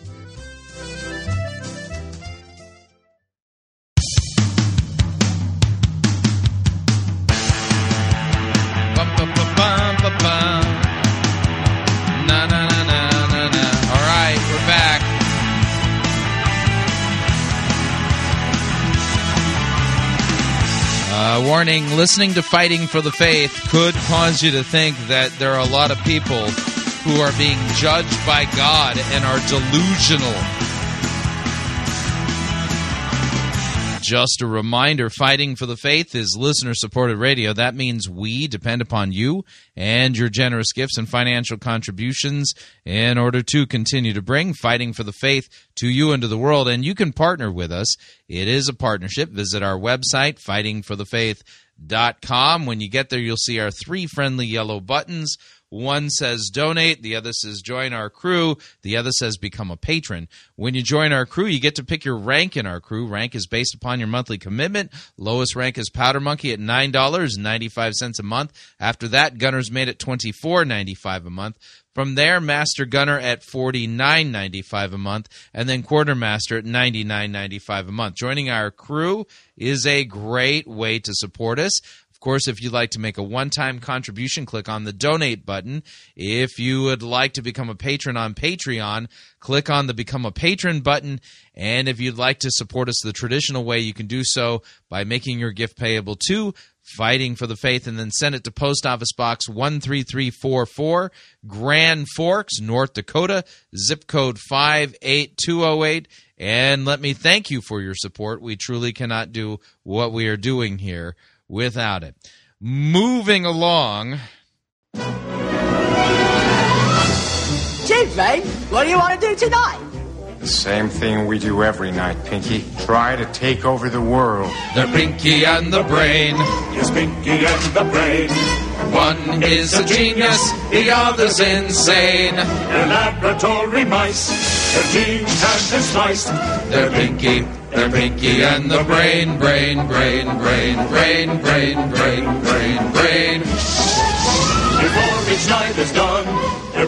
Warning, listening to Fighting for the Faith could cause you to think that there are a lot of people who are being judged by God and are delusional. Just a reminder, Fighting for the Faith is listener-supported radio. That means we depend upon you and your generous gifts and financial contributions in order to continue to bring Fighting for the Faith to you and to the world. And you can partner with us. It is a partnership. Visit our website, fighting for the faith dot com. When you get there, you'll see our three friendly yellow buttons. One says donate, the other says join our crew, the other says become a patron. When you join our crew, you get to pick your rank in our crew. Rank is based upon your monthly commitment. Lowest rank is Powder Monkey at nine dollars and ninety-five cents a month. After that, Gunner's Mate at twenty-four dollars and ninety-five cents a month. From there, Master Gunner at forty-nine dollars and ninety-five cents a month, and then Quartermaster at ninety-nine dollars and ninety-five cents a month. Joining our crew is a great way to support us. Of course, if you'd like to make a one-time contribution, click on the donate button. If you would like to become a patron on Patreon, click on the Become a Patron button. And if you'd like to support us the traditional way, you can do so by making your gift payable to Fighting for the Faith, and then send it to Post Office Box one three three four four, Grand Forks, North Dakota, zip code five eight two oh eight. And let me thank you for your support. We truly cannot do what we are doing here without it. Moving along. Chief, mate, what do you want to do tonight? The same thing we do every night, Pinky. Try to take over the world. The Pinky and the Brain. Yes, Pinky and the Brain. One is a genius, the other's insane. They're laboratory mice. Their genes have been sliced. They're Pinky, they're Pinky and the Brain, brain, brain, brain, brain, brain, brain, brain, brain. Before each night is done, their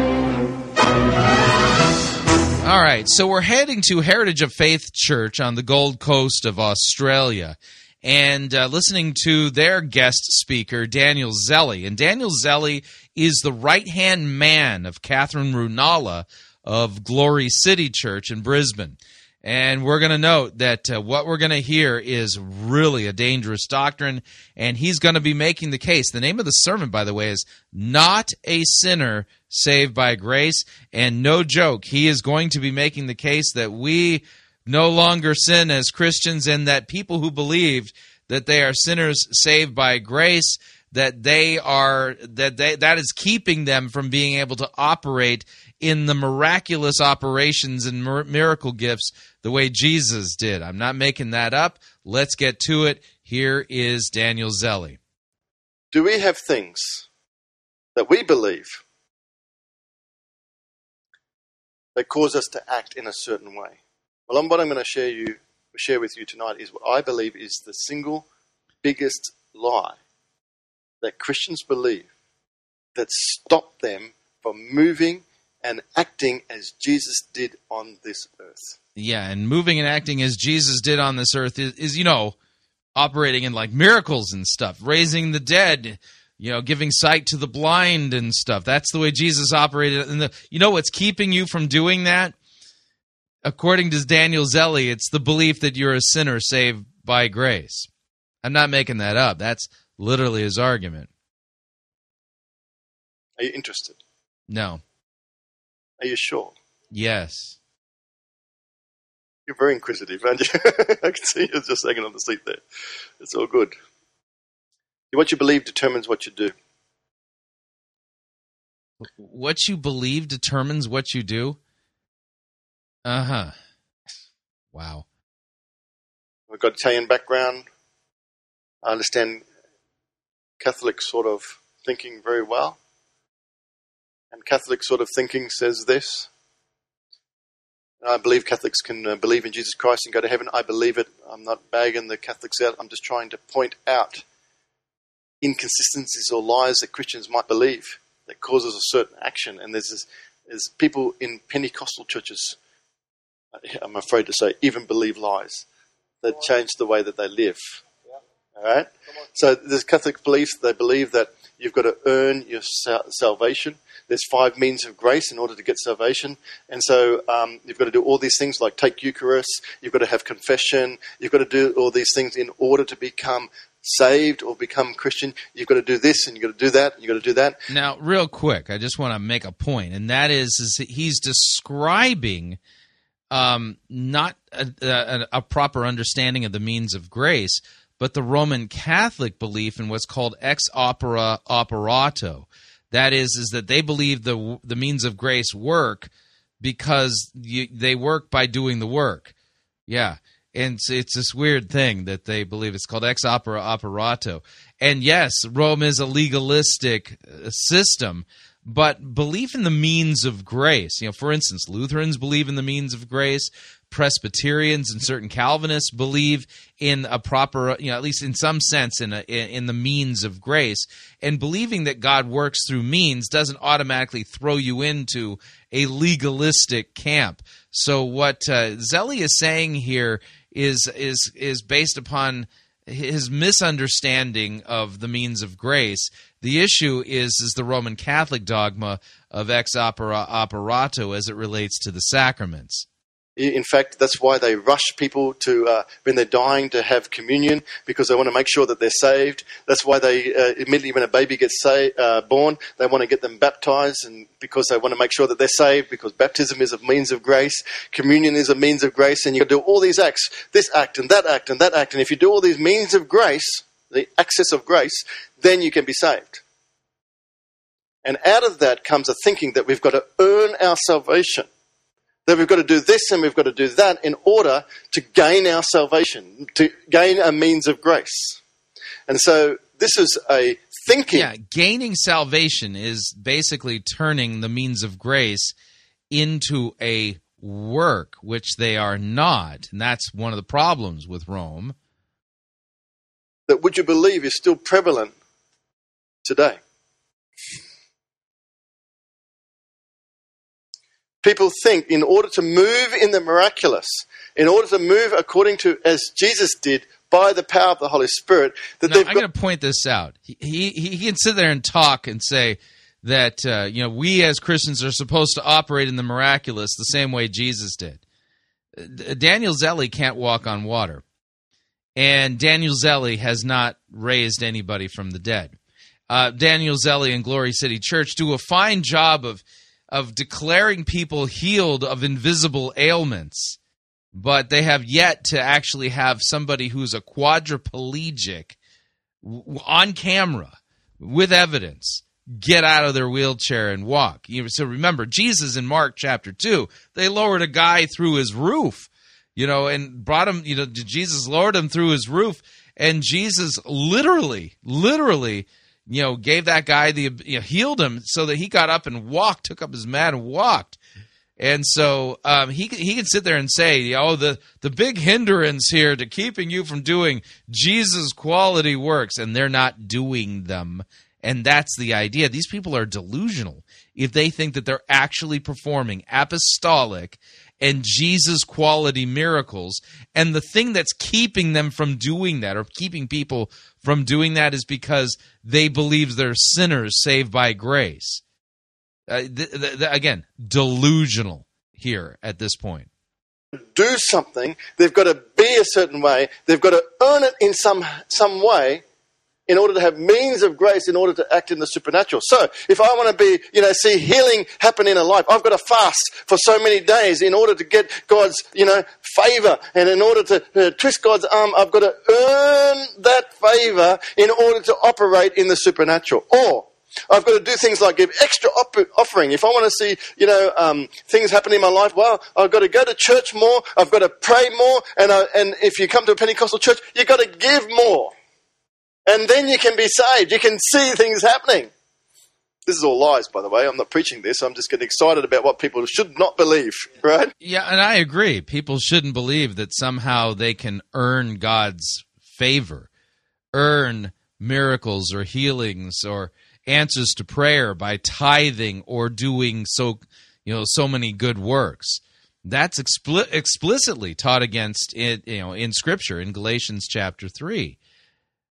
All right, so we're heading to Heritage of Faith Church on the Gold Coast of Australia and uh, listening to their guest speaker, Daniel Zelli. And Daniel Zelli is the right-hand man of Catherine Ruonala of Glory City Church in Brisbane. And we're going to note that uh, what we're going to hear is really a dangerous doctrine, and he's going to be making the case. The name of the sermon, by the way, is Not a Sinner Saved by Grace, and no joke, he is going to be making the case that we no longer sin as Christians, and that people who believe that they are sinners saved by grace, that they are that they that is keeping them from being able to operate in the miraculous operations and miracle gifts the way Jesus did. I'm not making that up. Let's get to it. Here is Daniel Zelli. Do we have things that we believe that cause us to act in a certain way? Well, what I'm going to share you, share with you tonight is what I believe is the single biggest lie that Christians believe that stopped them from moving and acting as Jesus did on this earth. Yeah, and moving and acting as Jesus did on this earth is, is you know, operating in like miracles and stuff, raising the dead, you know, giving sight to the blind and stuff. That's the way Jesus operated. And the, you know what's keeping you from doing that? According to Daniel Zelli, it's the belief that you're a sinner saved by grace. I'm not making that up. That's literally his argument. Are you interested? No. Are you sure? Yes. You're very inquisitive, aren't you? I can see you're just hanging on the seat there. It's all good. What you believe determines what you do. What you believe determines what you do? Uh-huh. Wow. I've got Italian background. I understand Catholic sort of thinking very well. And Catholic sort of thinking says this. I believe Catholics can uh, believe in Jesus Christ and go to heaven. I believe it. I'm not bagging the Catholics out. I'm just trying to point out inconsistencies or lies that Christians might believe that causes a certain action. And there's, this, there's people in Pentecostal churches, I'm afraid to say, even believe lies that change the way that they live. All right? So there's Catholic beliefs. They believe that you've got to earn your salvation. There's five means of grace in order to get salvation. And so um, you've got to do all these things like take Eucharist. You've got to have confession. You've got to do all these things in order to become saved or become Christian. You've got to do this and you've got to do that. You've got to do that. Now, real quick, I just want to make a point, and that is, is that he's describing um, not a, a, a proper understanding of the means of grace, but the Roman Catholic belief in what's called ex opera operato. That is, is that they believe the the means of grace work because you, they work by doing the work. Yeah, and it's, it's this weird thing that they believe. It's called ex opera operato. And yes, Rome is a legalistic system, but belief in the means of grace. You know, for instance, Lutherans believe in the means of grace. Presbyterians and certain Calvinists believe in a proper, you know, at least in some sense, in a, in the means of grace. And believing that God works through means doesn't automatically throw you into a legalistic camp. So what uh, Zelli is saying here is is is based upon his misunderstanding of the means of grace. The issue is is the Roman Catholic dogma of ex opera operato as it relates to the sacraments. In fact, that's why they rush people to uh, when they're dying to have communion, because they want to make sure that they're saved. That's why they uh, immediately when a baby gets sa- uh, born, they want to get them baptized, and because they want to make sure that they're saved, because baptism is a means of grace, communion is a means of grace, and you do all these acts, this act and that act and that act. And if you do all these means of grace, the access of grace, then you can be saved. And out of that comes a thinking that we've got to earn our salvation. That we've got to do this and we've got to do that in order to gain our salvation, to gain a means of grace. And so this is a thinking. Yeah, gaining salvation is basically turning the means of grace into a work, which they are not. And that's one of the problems with Rome. That would you believe is still prevalent today? People think in order to move in the miraculous, in order to move according to as Jesus did by the power of the Holy Spirit, that now, they've. I'm got- going to point this out. He, he he can sit there and talk and say that uh, you know we as Christians are supposed to operate in the miraculous the same way Jesus did. Daniel Zelli can't walk on water, and Daniel Zelli has not raised anybody from the dead. Uh, Daniel Zelli and Glory City Church do a fine job of. of declaring people healed of invisible ailments, but they have yet to actually have somebody who's a quadriplegic on camera with evidence get out of their wheelchair and walk. So remember, Jesus in Mark chapter two, they lowered a guy through his roof, you know, and brought him, you know, Jesus lowered him through his roof, and Jesus literally, literally, you know, gave that guy the, you know, healed him so that he got up and walked, took up his mat and walked. And so um, he he can sit there and say, oh, the, the big hindrance here to keeping you from doing Jesus quality works, and they're not doing them. And that's the idea. These people are delusional if they think that they're actually performing apostolic and Jesus quality miracles. And the thing that's keeping them from doing that, or keeping people from doing that, is because they believe they're sinners saved by grace. Uh, th- th- th- again, delusional here at this point. do something, they've got to be a certain way, they've got to earn it in some some way in order to have means of grace, in order to act in the supernatural. So if I want to be, you know, see healing happen in a life, I've got to fast for so many days in order to get God's, you know, favor. And in order to uh, twist God's arm, I've got to earn that favor in order to operate in the supernatural. Or I've got to do things like give extra op- offering. If I want to see, you know, um, things happen in my life, well, I've got to go to church more, I've got to pray more, and I, and if you come to a Pentecostal church, you've got to give more. And then you can be saved. You can see things happening. This is all lies, by the way. I'm not preaching this. I'm just getting excited about what people should not believe, right? Yeah, and I agree. People shouldn't believe that somehow they can earn God's favor, earn miracles or healings or answers to prayer by tithing or doing so, you know, so many good works. That's expli- explicitly taught against it, you know, in Scripture in Galatians chapter three.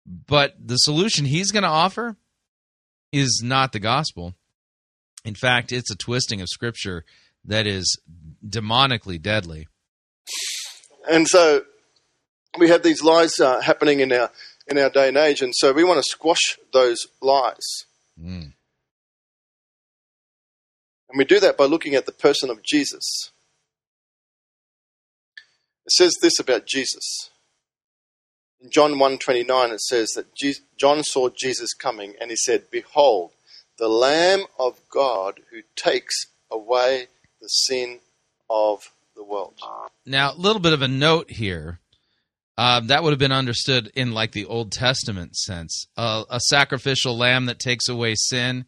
But the solution he's going to offer is not the gospel. In fact, it's a twisting of Scripture that is demonically deadly. And so we have these lies uh, happening in our in our day and age, and so we want to squash those lies. Mm. And we do that by looking at the person of Jesus. It says this about Jesus. In John one twenty-nine, it says that Jesus, John saw Jesus coming, and he said, "Behold, the Lamb of God who takes away the sin of the world." Now, a little bit of a note here. Uh, that would have been understood in like the Old Testament sense. Uh, a sacrificial lamb that takes away sin,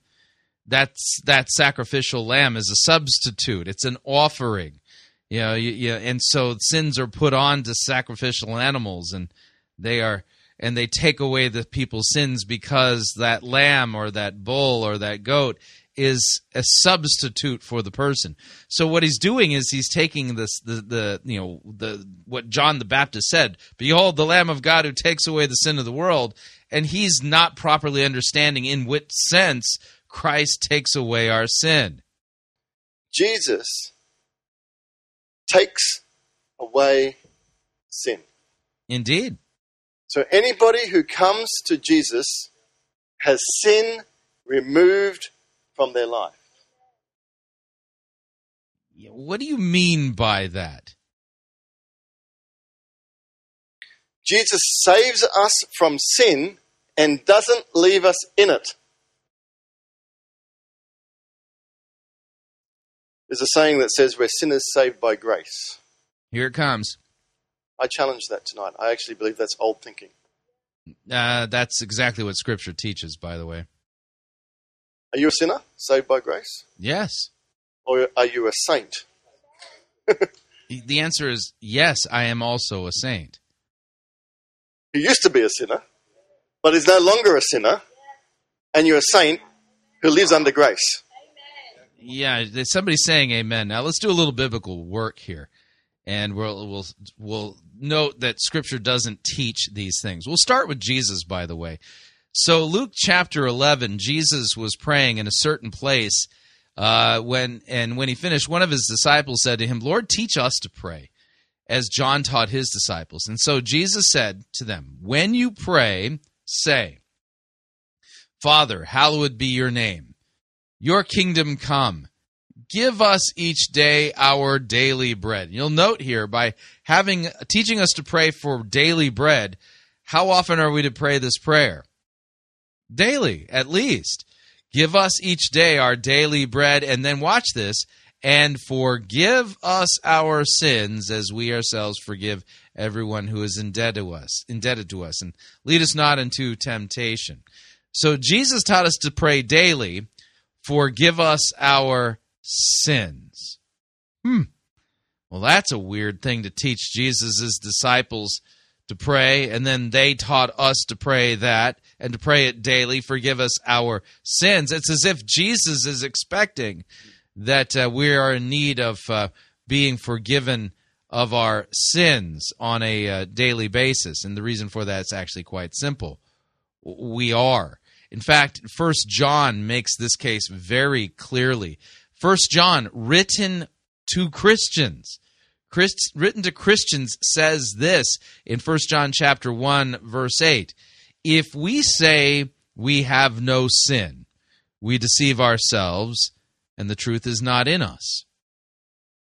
that's, that sacrificial lamb is a substitute. It's an offering. You know, you, you, and so sins are put on to sacrificial animals, and they are, and they take away the people's sins because that lamb or that bull or that goat is a substitute for the person. So what he's doing is he's taking this, the, the, you know, the, what John the Baptist said, "Behold, the Lamb of God who takes away the sin of the world," and he's not properly understanding in which sense Christ takes away our sin. Jesus takes away sin. Indeed. So anybody who comes to Jesus has sin removed from their life. What do you mean by that? Jesus saves us from sin and doesn't leave us in it. There's a saying that says, "We're sinners saved by grace." Here it comes. I challenge that tonight. I actually believe that's old thinking. Uh, that's exactly what Scripture teaches, by the way. Are you a sinner saved by grace? Yes. Or are you a saint? The answer is yes, I am also a saint. You used to be a sinner, but is no longer a sinner, and you're a saint who lives under grace. Amen. Yeah, there's somebody saying amen. Now let's do a little biblical work here, and we'll we'll we'll note that Scripture doesn't teach these things. We'll start with Jesus, by the way. So Luke chapter eleven, Jesus was praying in a certain place, uh, when and when he finished, one of his disciples said to him, "Lord, teach us to pray, as John taught his disciples." And so Jesus said to them, "When you pray, say, 'Father, hallowed be your name. Your kingdom come. Give us each day our daily bread.'" You'll note here, by having teaching us to pray for daily bread, how often are we to pray this prayer? Daily, at least. "Give us each day our daily bread," and then watch this, "and forgive us our sins as we ourselves forgive everyone who is indebted to us, indebted to us, and lead us not into temptation." So Jesus taught us to pray daily, "Forgive us our sins." Hmm. Well, that's a weird thing to teach Jesus' disciples to pray, and then they taught us to pray that, and to pray it daily, "Forgive us our sins." It's as if Jesus is expecting that uh, we are in need of uh, being forgiven of our sins on a uh, daily basis, and the reason for that is actually quite simple. We are. In fact, First John makes this case very clearly. First John, written to Christians. Christ, written to Christians says this in First John chapter one, verse eight. If we say we have no sin, we deceive ourselves, and the truth is not in us.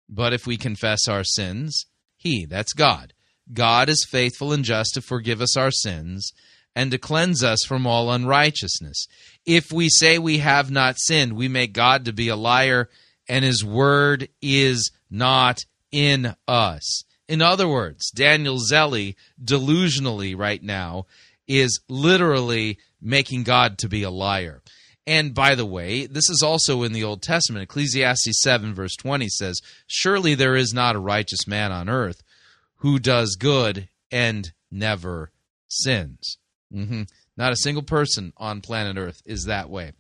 But if we confess our sins, he, that's God, God is faithful and just to forgive us our sins and to cleanse us from all unrighteousness. If we say we have not sinned, we make God to be a liar, and his word is not in us. In other words, Daniel Zelli, delusionally right now, is literally making God to be a liar. And by the way, this is also in the Old Testament. Ecclesiastes seven verse twenty says, surely there is not a righteous man on earth who does good and never sins. Mm-hmm. Not a single person on planet Earth is that way.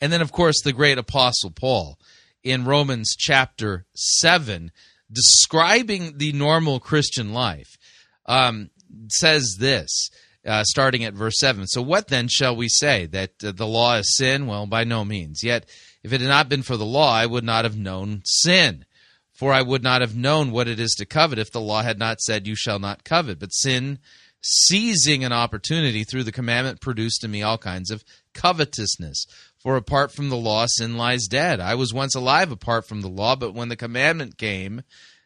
And then, of course, the great apostle Paul in Romans chapter seven, describing the normal Christian life, um, says this, uh, starting at verse seven. So what then shall we say? That uh, the law is sin? Well, by no means. Yet, if it had not been for the law, I would not have known sin. For I would not have known what it is to covet if the law had not said, you shall not covet. But sin, seizing an opportunity through the commandment, produced in me all kinds of covetousness. For apart from the law, sin lies dead. I was once alive apart from the law, but when the commandment came,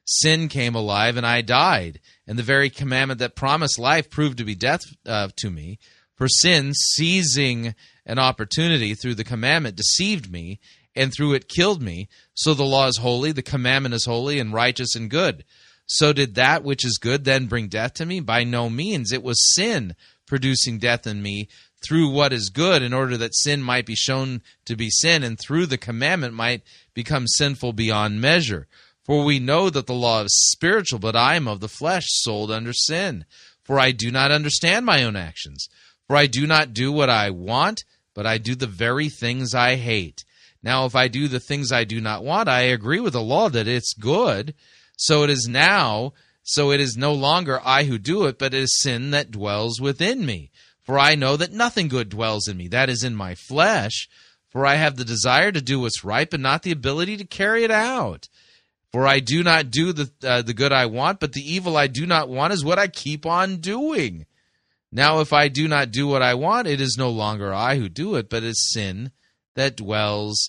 sin came alive, and I died. And the very commandment that promised life proved to be death uh, to me. For sin, seizing an opportunity through the commandment, deceived me, and through it killed me. So the law is holy, the commandment is holy, and righteous and good. So did that which is good then bring death to me? By no means. It was sin producing death in me through what is good, in order that sin might be shown to be sin, and through the commandment might become sinful beyond measure. For we know that the law is spiritual, but I am of the flesh, sold under sin. For I do not understand my own actions. For I do not do what I want, but I do the very things I hate. Now, if I do the things I do not want, I agree with the law that it's good. So it is now, so it is no longer I who do it, but it is sin that dwells within me. For I know that nothing good dwells in me, that is in my flesh. For I have the desire to do what's right, but not the ability to carry it out. For I do not do the uh, the good I want, but the evil I do not want is what I keep on doing. Now, if I do not do what I want, it is no longer I who do it, but it is sin that dwells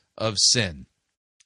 of sin.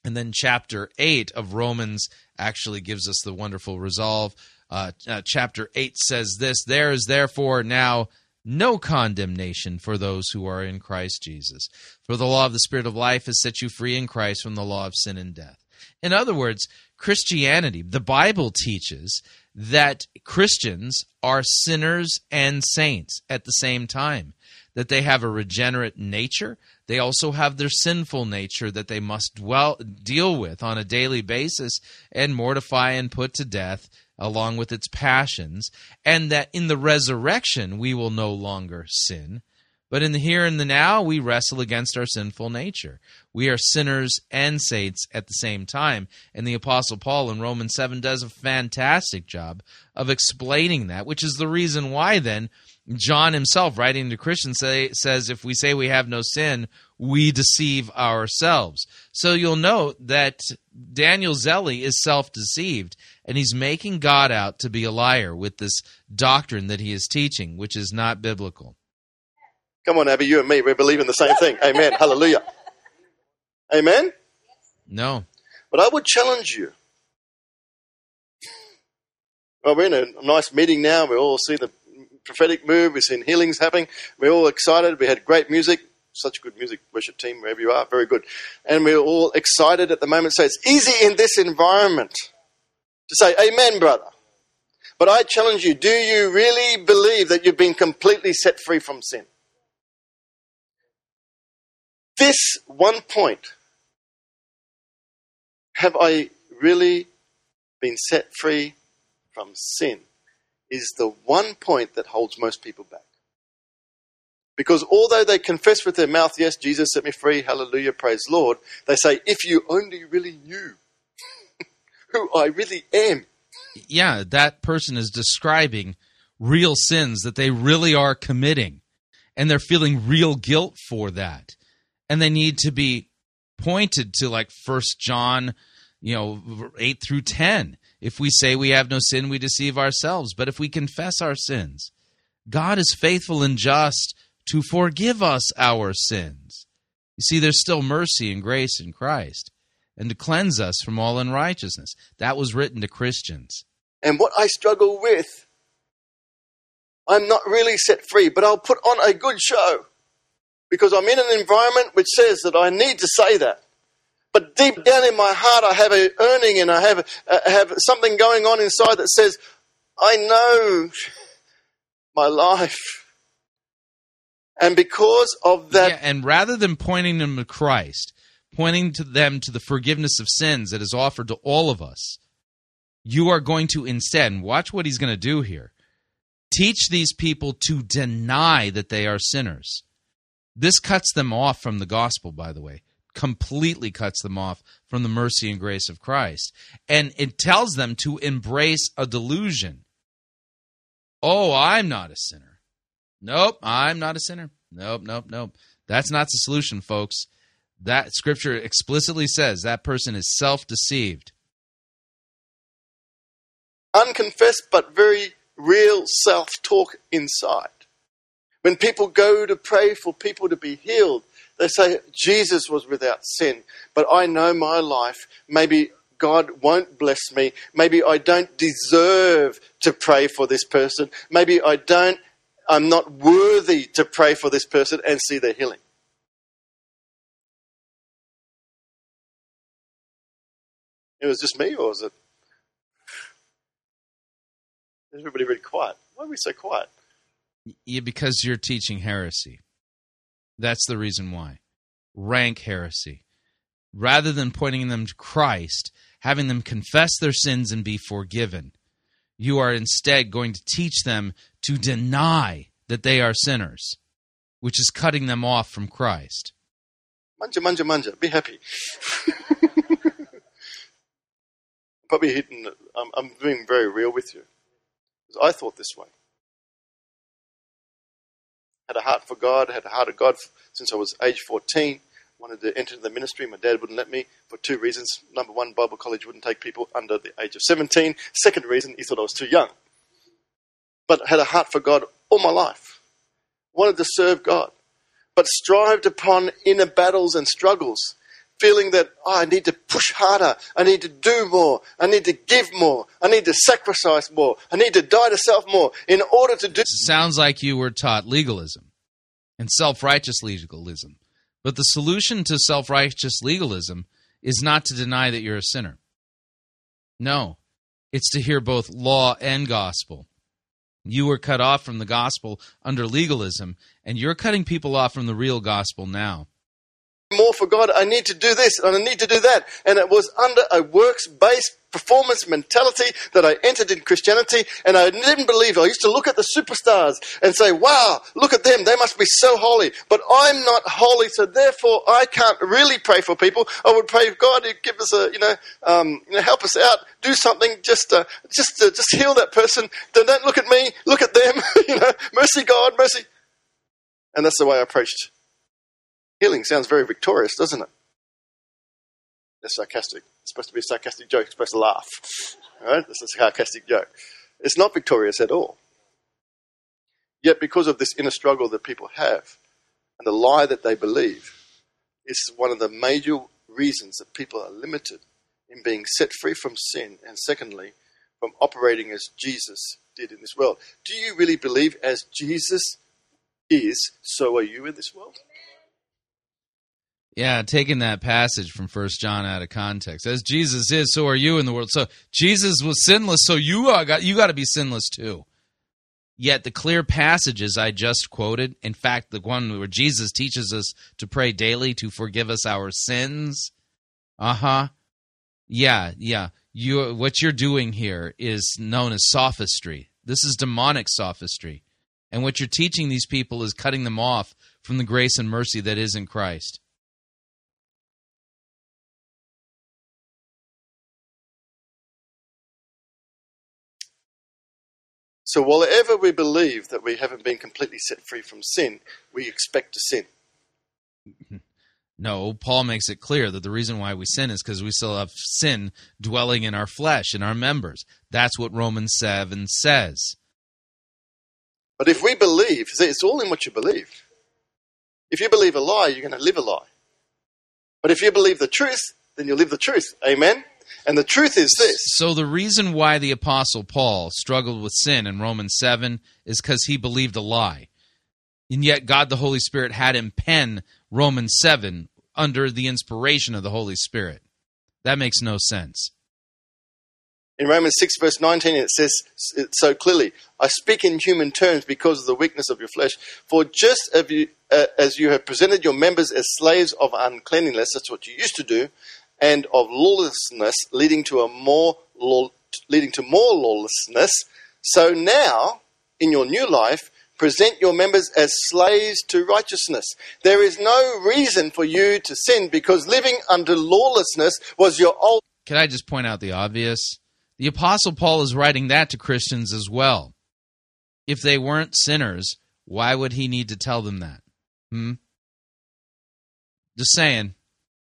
And then chapter eight of Romans actually gives us the wonderful resolve. Uh, uh, chapter eight says this, there is therefore now no condemnation for those who are in Christ Jesus. For the law of the Spirit of life has set you free in Christ from the law of sin and death. In other words, Christianity, the Bible teaches that Christians are sinners and saints at the same time, that they have a regenerate nature. They also have their sinful nature that they must dwell, deal with on a daily basis and mortify and put to death along with its passions, and that in the resurrection we will no longer sin. But in the here and the now, we wrestle against our sinful nature. We are sinners and saints at the same time. And the Apostle Paul in Romans seven does a fantastic job of explaining that, which is the reason why then John himself, writing to Christians, say, says, if we say we have no sin, we deceive ourselves. So you'll note that Daniel Zelli is self-deceived, and he's making God out to be a liar with this doctrine that he is teaching, which is not biblical. Come on, Abby, you and me, we believe in the same thing. Amen. Hallelujah. Amen? No. But I would challenge you. Well, we're in a nice meeting now. We all see the prophetic move. We've seen healings happening. We're all excited. We had great music. Such good music, worship team, wherever you are. Very good. And we're all excited at the moment. So it's easy in this environment to say, amen, brother. But I challenge you, do you really believe that you've been completely set free from sin? This one point, have I really been set free from sin is the one point that holds most people back. Because although they confess with their mouth, yes, Jesus set me free, hallelujah, praise Lord, they say, if you only really knew who I really am. Yeah, that person is describing real sins that they really are committing, and they're feeling real guilt for that. And they need to be pointed to, like First John, you know, eight through ten. If we say we have no sin, we deceive ourselves. But if we confess our sins, God is faithful and just to forgive us our sins. You see, there's still mercy and grace in Christ, and to cleanse us from all unrighteousness. That was written to Christians. And what I struggle with, I'm not really set free, but I'll put on a good show because I'm in an environment which says that I need to say that. But deep down in my heart, I have a yearning and I have, uh, have something going on inside that says, I know my life. And because of that... Yeah, and rather than pointing them to Christ, pointing to them to the forgiveness of sins that is offered to all of us, you are going to instead, and watch what he's going to do here, teach these people to deny that they are sinners. This cuts them off from the gospel, by the way. Completely cuts them off from the mercy and grace of Christ. And it tells them to embrace a delusion. Oh, I'm not a sinner. Nope, I'm not a sinner. Nope, nope, nope. That's not the solution, folks. That scripture explicitly says that person is self-deceived. Unconfessed but very real self-talk inside. When people go to pray for people to be healed, they say, Jesus was without sin, but I know my life. Maybe God won't bless me. Maybe I don't deserve to pray for this person. Maybe I don't, I'm not worthy to pray for this person and see their healing. It was just me, or was it? Everybody really quiet. Why are we so quiet? Yeah, because you're teaching heresy. That's the reason why. Rank heresy. Rather than pointing them to Christ, having them confess their sins and be forgiven, you are instead going to teach them to deny that they are sinners, which is cutting them off from Christ. Manja, manja, manja. Be happy. Probably hitting. I'm, I'm being very real with you. I thought this way. Had a heart for God, had a heart of God since I was age fourteen. Wanted to enter the ministry. My dad wouldn't let me for two reasons. Number one, Bible college wouldn't take people under the age of seventeen. Second reason, he thought I was too young. But had a heart for God all my life. Wanted to serve God. But strived upon inner battles and struggles, feeling that oh, I need to push harder, I need to do more, I need to give more, I need to sacrifice more, I need to die to self more in order to do... It sounds like you were taught legalism and self-righteous legalism. But the solution to self-righteous legalism is not to deny that you're a sinner. No, it's to hear both law and gospel. You were cut off from the gospel under legalism, and you're cutting people off from the real gospel now. More for God, I need to do this and I need to do that. And it was under a works-based performance mentality that I entered in Christianity, and I didn't believe. I used to look at the superstars and say, wow, look at them, they must be so holy. But I'm not holy, so therefore I can't really pray for people. I would pray, God, give us a, you know, um, you know help us out, do something, just uh, just uh, just heal that person. Then don't look at me, look at them, you know, mercy God, mercy. And that's the way I preached. Healing sounds very victorious, doesn't it? That's sarcastic. It's supposed to be a sarcastic joke. It's supposed to laugh. All right? That's a sarcastic joke. It's not victorious at all. Yet because of this inner struggle that people have and the lie that they believe, it's one of the major reasons that people are limited in being set free from sin, and secondly, from operating as Jesus did in this world. Do you really believe as Jesus is, so are you in this world? Yeah, taking that passage from First John out of context. As Jesus is, so are you in the world. So Jesus was sinless, so you are got you got to be sinless too. Yet the clear passages I just quoted, in fact, the one where Jesus teaches us to pray daily to forgive us our sins. Uh-huh. Yeah, yeah. you what you're doing here is known as sophistry. This is demonic sophistry. And what you're teaching these people is cutting them off from the grace and mercy that is in Christ. So whatever we believe that we haven't been completely set free from sin, we expect to sin. No, Paul makes it clear that the reason why we sin is because we still have sin dwelling in our flesh, in our members. That's what Romans seven says. But if we believe, it's all in what you believe. If you believe a lie, you're going to live a lie. But if you believe the truth, then you'll live the truth. Amen? And the truth is this. So the reason why the Apostle Paul struggled with sin in Romans seven is because he believed a lie. And yet God the Holy Spirit had him pen Romans seven under the inspiration of the Holy Spirit. That makes no sense. In Romans six, verse nineteen, it says it so clearly, I speak in human terms because of the weakness of your flesh. For just as you, uh, as you have presented your members as slaves of uncleanliness, that's what you used to do, and of lawlessness, leading to a more law, leading to more lawlessness. So now, in your new life, present your members as slaves to righteousness. There is no reason for you to sin because living under lawlessness was your old... Can I just point out the obvious? The Apostle Paul is writing that to Christians as well. If they weren't sinners, why would he need to tell them that? Hmm? Just saying.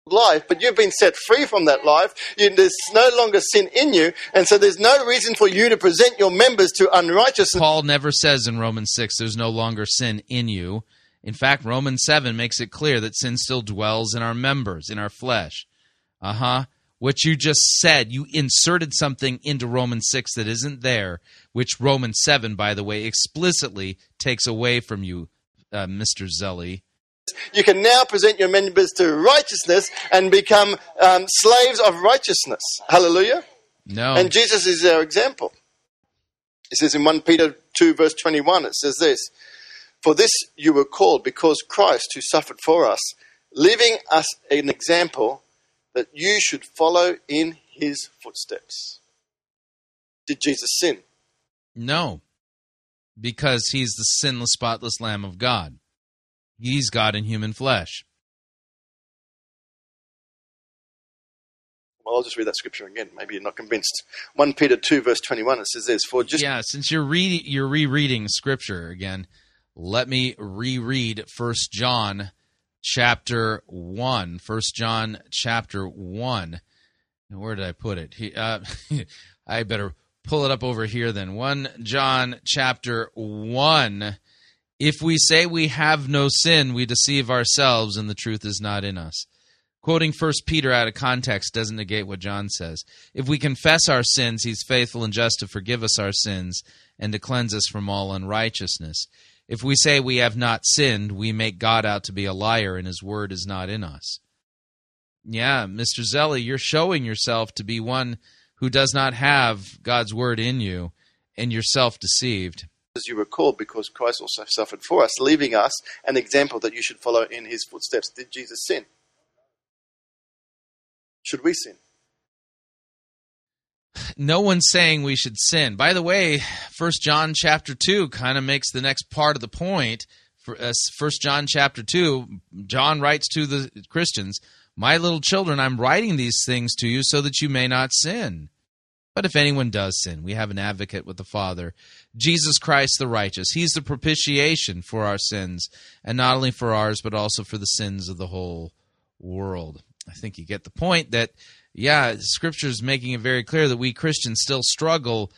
Life, but you've been set free from that life. You, there's no longer sin in you, and so there's no reason for you to present your members to unrighteousness. Paul never says in Romans six there's no longer sin in you. In fact, Romans seven makes it clear that sin still dwells in our members, in our flesh. Uh-huh. What you just said, you inserted something into Romans six that isn't there, which Romans seven, by the way, explicitly takes away from you, uh, Mister Zelli. You can now present your members to righteousness and become um, slaves of righteousness. Hallelujah. No. And Jesus is our example. It says in First Peter two, verse twenty-one, it says this, for this you were called because Christ, who suffered for us, leaving us an example that you should follow in his footsteps. Did Jesus sin? No, because he's the sinless, spotless Lamb of God. He's God in human flesh. Well, I'll just read that scripture again. Maybe you're not convinced. First Peter two, verse twenty-one, it says this. For just yeah, since you're, reading, you're rereading scripture again, let me reread First John chapter one. First John chapter one. And where did I put it? He, uh, I better pull it up over here then. First John chapter one. If we say we have no sin, we deceive ourselves and the truth is not in us. Quoting First Peter out of context doesn't negate what John says. If we confess our sins, he's faithful and just to forgive us our sins and to cleanse us from all unrighteousness. If we say we have not sinned, we make God out to be a liar and his word is not in us. Yeah, Mister Zelli, you're showing yourself to be one who does not have God's word in you, and you're self-deceived. As you recall, because Christ also suffered for us, leaving us an example that you should follow in his footsteps. Did Jesus sin? Should we sin? No one's saying we should sin. By the way, First John chapter two kind of makes the next part of the point. First John chapter two, John writes to the Christians, my little children, I'm writing these things to you so that you may not sin. But if anyone does sin, we have an advocate with the Father, Jesus Christ the righteous. He's the propitiation for our sins, and not only for ours, but also for the sins of the whole world. I think you get the point that, yeah, Scripture is making it very clear that we Christians still struggle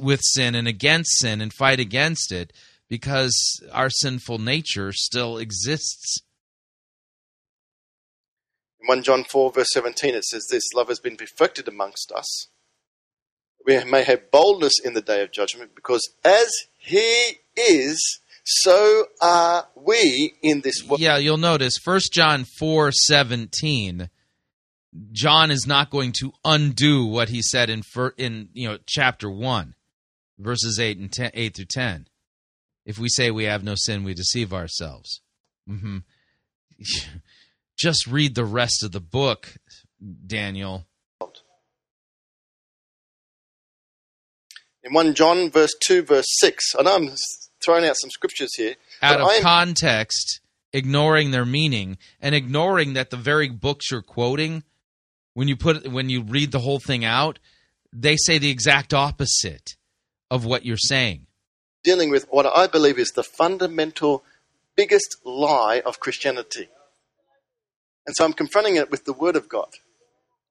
with sin and against sin and fight against it because our sinful nature still exists. In First John four, verse seventeen, it says this, love has been perfected amongst us. We may have boldness in the day of judgment, because as he is, so are we in this world. Yeah, you'll notice First John four seventeen, John is not going to undo what he said in in you know chapter one, verses eight and ten, eight through ten. If we say we have no sin, we deceive ourselves. Mm-hmm. Just read the rest of the book, Daniel. in First John verse two, verse six. I know I'm throwing out some scriptures here. Out of am- context, ignoring their meaning, and ignoring that the very books you're quoting, when you put when you read the whole thing out, they say the exact opposite of what you're saying. Dealing with what I believe is the fundamental biggest lie of Christianity. And so I'm confronting it with the Word of God.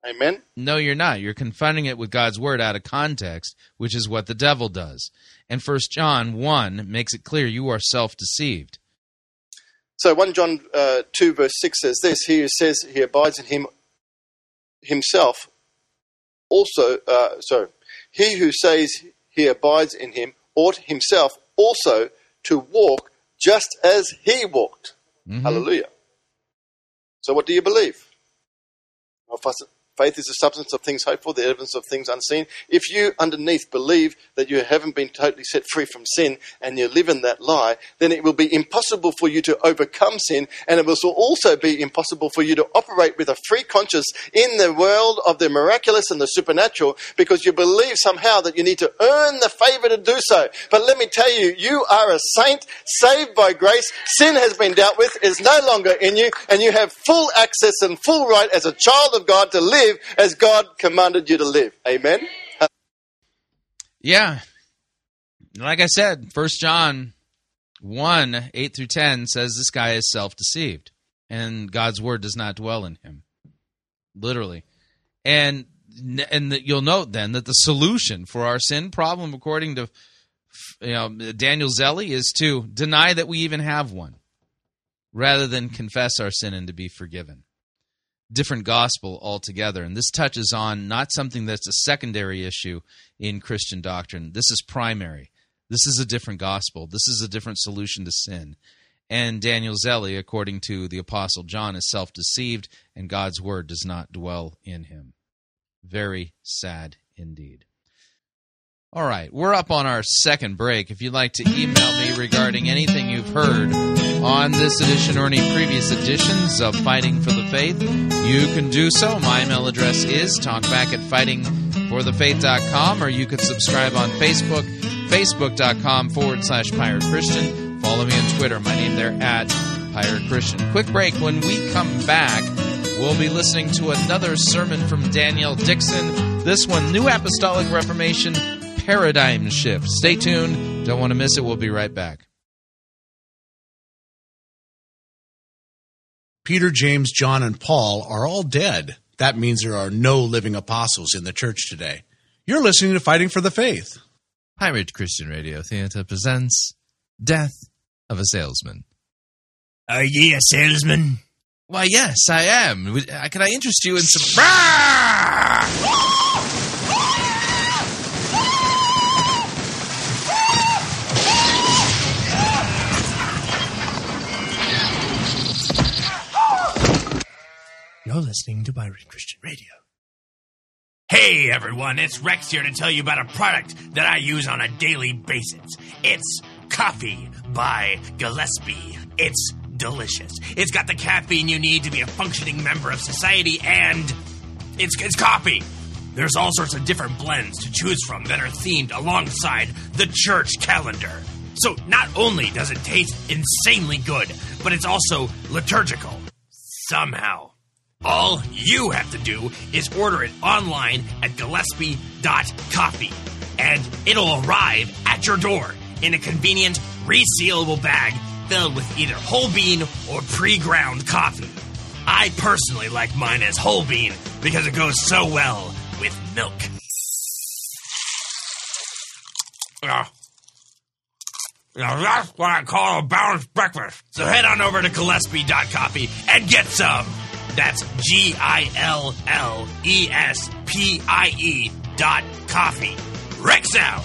Amen? No, you're not. You're confronting it with God's Word out of context, which is what the devil does. And First John one makes it clear you are self-deceived. So First John uh, two verse six says this. He who says he abides in him himself also, uh, sorry, he who says he abides in him ought himself also to walk just as he walked. Mm-hmm. Hallelujah. So what do you believe? Well, faith is the substance of things hoped for, the evidence of things unseen. If you underneath believe that you haven't been totally set free from sin and you live in that lie, then it will be impossible for you to overcome sin, and it will also be impossible for you to operate with a free conscience in the world of the miraculous and the supernatural, because you believe somehow that you need to earn the favor to do so. But let me tell you, you are a saint saved by grace. Sin has been dealt with, is no longer in you, and you have full access and full right as a child of God to live as God commanded you to live. Amen? Yeah. Like I said, First John one, eight through ten says this guy is self-deceived and God's word does not dwell in him. Literally. And and you'll note then that the solution for our sin problem, according to you know Daniel Zelli, is to deny that we even have one rather than confess our sin and to be forgiven. Different gospel altogether. And this touches on not something that's a secondary issue in Christian doctrine. This is primary. This is a different gospel. This is a different solution to sin. And Daniel Zelli, according to the Apostle John, is self-deceived, and God's word does not dwell in him. Very sad indeed. All right, we're up on our second break. If you'd like to email me regarding anything you've heard on this edition or any previous editions of Fighting for the Faith, you can do so. My email address is talkback at fighting for the faith dot com, or you could subscribe on Facebook, facebook.com forward slash Pirate Christian. Follow me on Twitter. My name there at Pirate Christian. Quick break. When we come back, we'll be listening to another sermon from Danielle Dixon. This one, New Apostolic Reformation, Paradigm Shift. Stay tuned. Don't want to miss it. We'll be right back. Peter, James, John, and Paul are all dead. That means there are no living apostles in the church today. You're listening to Fighting for the Faith. Pirate Christian Radio Theater presents Death of a Salesman. Are ye a salesman? Why, yes, I am. Can I interest you in some... You're listening to Pirate Christian Radio. Hey everyone, it's Rex here to tell you about a product that I use on a daily basis. It's coffee by Gillespie. It's delicious. It's got the caffeine you need to be a functioning member of society, and it's, it's coffee. There's all sorts of different blends to choose from that are themed alongside the church calendar. So not only does it taste insanely good, but it's also liturgical. Somehow. All you have to do is order it online at Gillespie dot coffee, and it'll arrive at your door in a convenient, resealable bag filled with either whole bean or pre-ground coffee. I personally like mine as whole bean because it goes so well with milk. Uh. Now that's what I call a balanced breakfast. So head on over to Gillespie dot coffee and get some. That's G I L L E S P I E dot coffee. Rex out.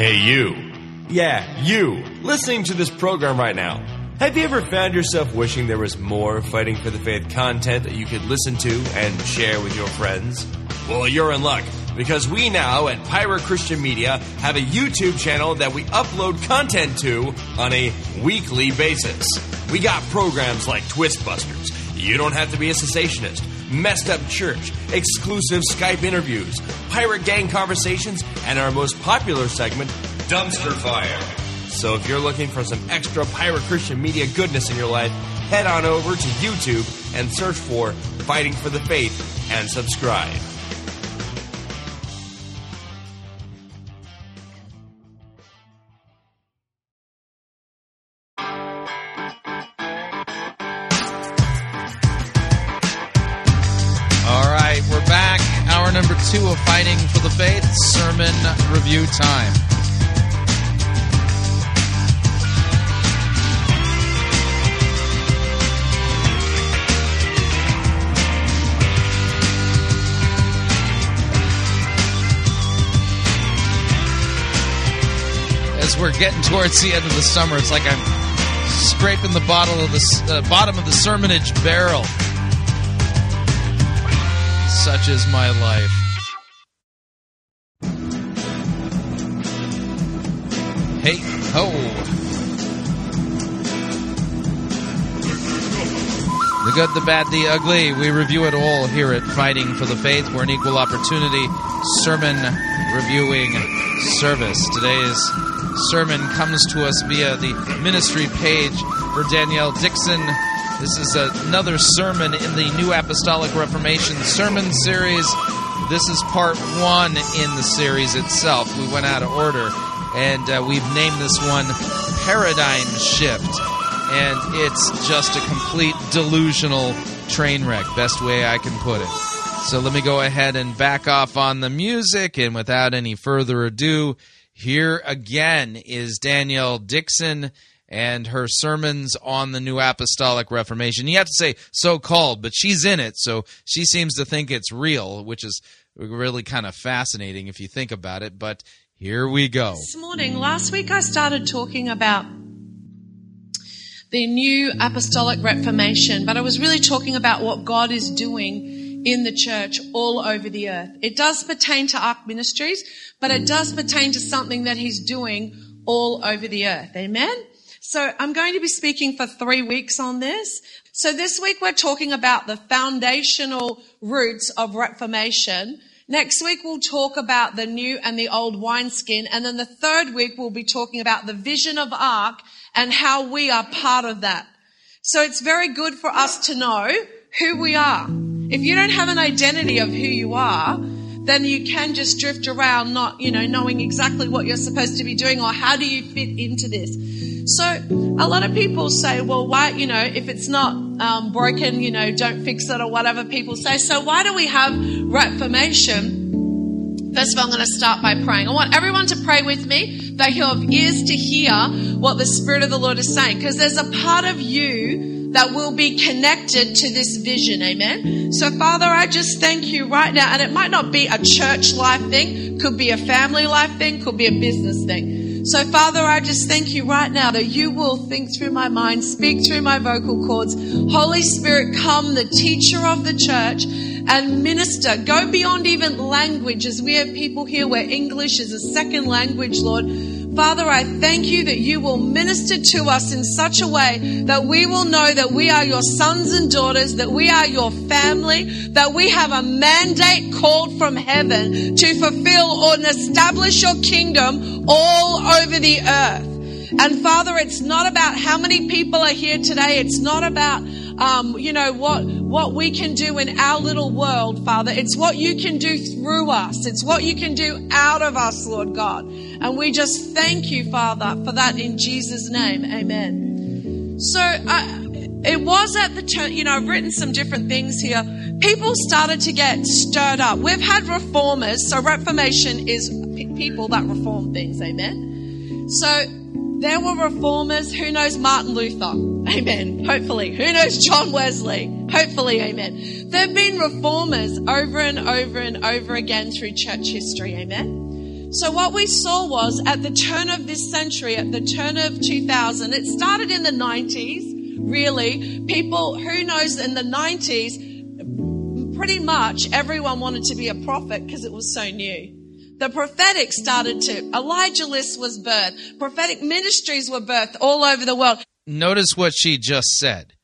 Hey, you. Yeah, you. Listening to this program right now. Have you ever found yourself wishing there was more Fighting for the Faith content that you could listen to and share with your friends? Well, you're in luck. because we now at Pirate Christian Media have a YouTube channel that we upload content to on a weekly basis. We got programs like Twist Busters, You Don't Have to Be a Cessationist, Messed Up Church, exclusive Skype interviews, Pirate Gang Conversations, and our most popular segment, Dumpster Fire. So if you're looking for some extra Pirate Christian Media goodness in your life, head on over to YouTube and search for Fighting for the Faith and subscribe. Of Fighting for the Faith, sermon review time. As we're getting towards the end of the summer, it's like I'm scraping the bottle of the uh, bottom of the sermonage barrel. Such is my life. Hey, ho. The good, the bad, the ugly. We review it all here at Fighting for the Faith. We're an equal opportunity sermon reviewing service. Today's sermon comes to us via the ministry page for Danielle Dixon. This is another sermon in the New Apostolic Reformation sermon series. This is part one in the series itself. We went out of order. And uh, we've named this one Paradigm Shift. And it's just a complete delusional train wreck, best way I can put it. So let me go ahead and back off on the music. And without any further ado, here again is Danielle Dixon and her sermons on the New Apostolic Reformation. You have to say so-called, but she's in it, so she seems to think it's real, which is really kind of fascinating if you think about it. But here we go. This morning, last week I started talking about the New Apostolic Reformation, but I was really talking about what God is doing in the church all over the earth. It does pertain to Ark Ministries, but it does pertain to something that He's doing all over the earth. Amen? So I'm going to be speaking for three weeks on this. So this week we're talking about the foundational roots of Reformation. Next week, we'll talk about the new and the old wineskin. And then the third week, we'll be talking about the vision of Ark and how we are part of that. So it's very good for us to know who we are. If you don't have an identity of who you are, then you can just drift around not, you know, knowing exactly what you're supposed to be doing or how do you fit into this. So a lot of people say, well, why, you know, if it's not um, broken, you know, don't fix it or whatever people say. So why do we have Reformation? First of all, I'm going to start by praying. I want everyone to pray with me that you have ears to hear what the Spirit of the Lord is saying, because there's a part of you that will be connected to this vision, amen? So, Father, I just thank you right now. And it might not be a church life thing, could be a family life thing, could be a business thing. So, Father, I just thank you right now that you will think through my mind, speak through my vocal cords. Holy Spirit, come, the teacher of the church, and minister. Go beyond even language, as we have people here where English is a second language, Lord. Father, I thank you that you will minister to us in such a way that we will know that we are your sons and daughters, that we are your family, that we have a mandate called from heaven to fulfill or establish your kingdom all over the earth. And Father, it's not about how many people are here today. It's not about Um, you know, what, what we can do in our little world, Father. It's what you can do through us. It's what you can do out of us, Lord God. And we just thank you, Father, for that in Jesus' name. Amen. So uh, it was at the church, you know, I've written some different things here. People started to get stirred up. We've had reformers. So Reformation is people that reform things. Amen. So there were reformers. Who knows Martin Luther? Amen. Hopefully. Who knows John Wesley? Hopefully. Amen. There have been reformers over and over and over again through church history. Amen. So what we saw was at the turn of this century, at the turn of two thousand, it started in the nineties, really. People, who knows in the nineties, pretty much everyone wanted to be a prophet because it was so new. The prophetic started to, Elijah List was birthed. Prophetic ministries were birthed all over the world. Notice what she just said,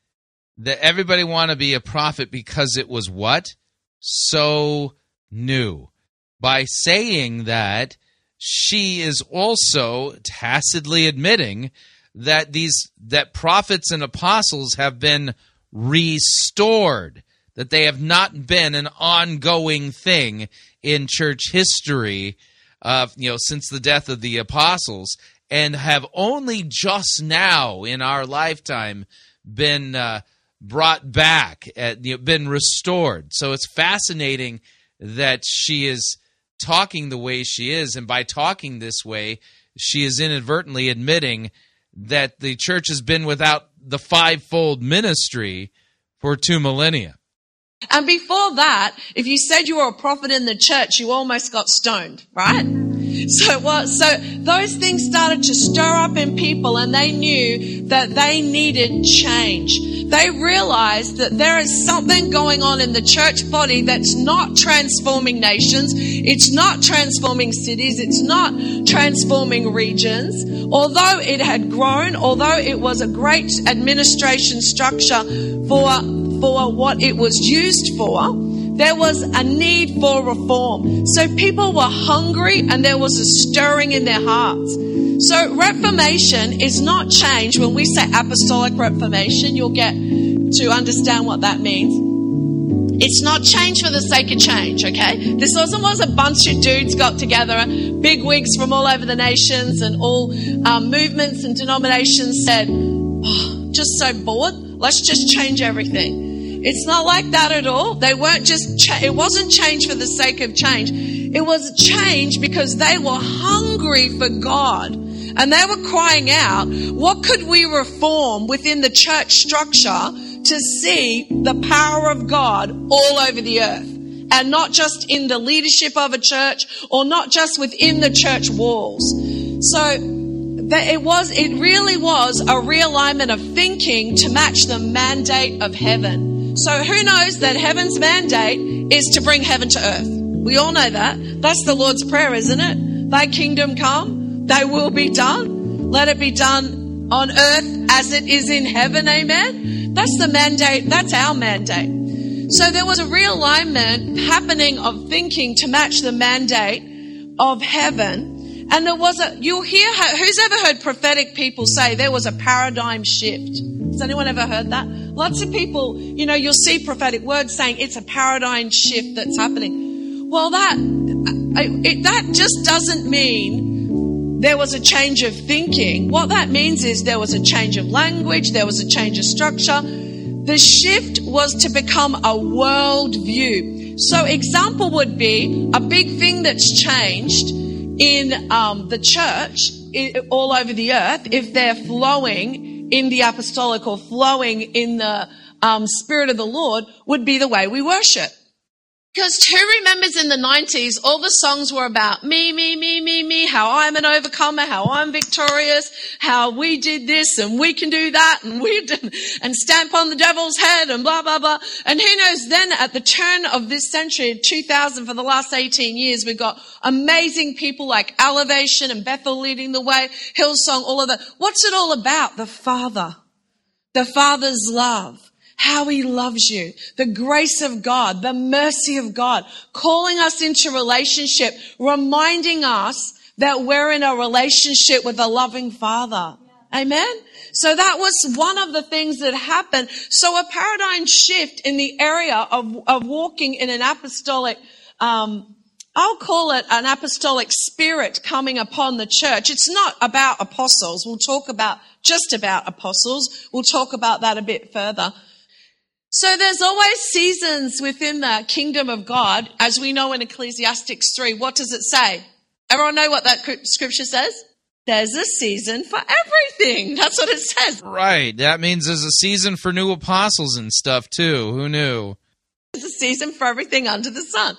that everybody wanted to be a prophet because it was what? So new. By saying that, she is also tacitly admitting that these that prophets and apostles have been restored, that they have not been an ongoing thing in church history, uh, you know, since the death of the apostles, and have only just now in our lifetime been uh, brought back, uh, you know, been restored. So it's fascinating that she is talking the way she is, and by talking this way, she is inadvertently admitting that the church has been without the fivefold ministry for two millennia. And before that, if you said you were a prophet in the church, you almost got stoned, right? So what? So those things started to stir up in people, and they knew that they needed change. They realized that there is something going on in the church body that's not transforming nations. It's not transforming cities. It's not transforming regions. Although it had grown, although it was a great administration structure for for what it was used for, there was a need for reform. So people were hungry and there was a stirring in their hearts. So reformation is not change. When we say apostolic reformation, you'll get to understand what that means. It's not change for the sake of change, okay? This wasn't was a bunch of dudes got together, big wigs from all over the nations and all um, movements and denominations said, oh, just so bored, let's just change everything. It's not like that at all. They weren't just, cha- it wasn't change for the sake of change. It was change because they were hungry for God. And they were crying out, what could we reform within the church structure to see the power of God all over the earth? And not just in the leadership of a church or not just within the church walls. So that it was, it really was a realignment of thinking to match the mandate of heaven. So who knows that heaven's mandate is to bring heaven to earth? We all know that. That's the Lord's Prayer, isn't it? Thy kingdom come, thy will be done. Let it be done on earth as it is in heaven, amen? That's the mandate. That's our mandate. So there was a realignment happening of thinking to match the mandate of heaven. And there was a, you'll hear, who's ever heard prophetic people say there was a paradigm shift? Has anyone ever heard that? Lots of people, you know, you'll see prophetic words saying it's a paradigm shift that's happening. Well, that it, that just doesn't mean there was a change of thinking. What that means is there was a change of language, there was a change of structure. The shift was to become a worldview. So example would be a big thing that's changed in um, the church it, all over the earth, if they're flowing in the apostolic or flowing in the um, Spirit of the Lord, would be the way we worship. Because who remembers in the nineties, all the songs were about me, me, me, me, me, how I'm an overcomer, how I'm victorious, how we did this and we can do that and we did, and stamp on the devil's head and blah, blah, blah. And who knows then at the turn of this century, two thousand, for the last eighteen years, we've got amazing people like Elevation and Bethel leading the way, Hillsong, all of that. What's it all about? The Father, the Father's love. How he loves you, the grace of God, the mercy of God, calling us into relationship, reminding us that we're in a relationship with a loving Father. Yeah. Amen? So that was one of the things that happened. So a paradigm shift in the area of, of walking in an apostolic, um, I'll call it an apostolic spirit coming upon the church. It's not about apostles. We'll talk about just about apostles. We'll talk about that a bit further. So there's always seasons within the kingdom of God, as we know in Ecclesiastes three. What does it say? Everyone know what that scripture says? There's a season for everything. That's what it says. Right. That means there's a season for new apostles and stuff too. Who knew? There's a season for everything under the sun.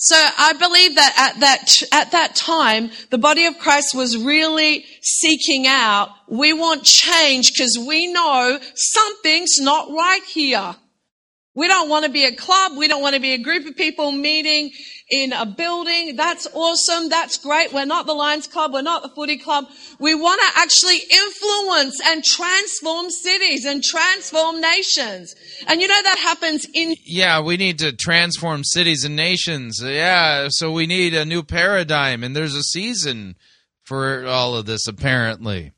So I believe that at that, at that time, the body of Christ was really seeking out, we want change because we know something's not right here. We don't want to be a club. We don't want to be a group of people meeting in a building. That's awesome. That's great. We're not the Lions Club. We're not the Footy Club. We want to actually influence and transform cities and transform nations. And you know that happens in... Yeah, we need to transform cities and nations. Yeah, so we need a new paradigm. And there's a season for all of this, apparently.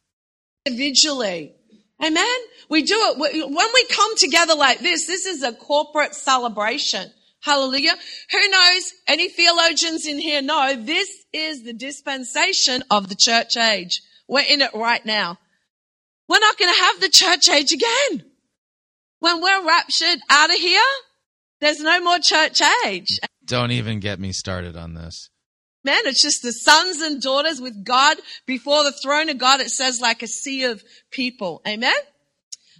Individually. Amen? We do it. When we come together like this, this is a corporate celebration. Hallelujah. Who knows? Any theologians in here know this is the dispensation of the church age. We're in it right now. We're not going to have the church age again. When we're raptured out of here, there's no more church age. Don't even get me started on this. Man, it's just the sons and daughters with God before the throne of God. It says like a sea of people. Amen.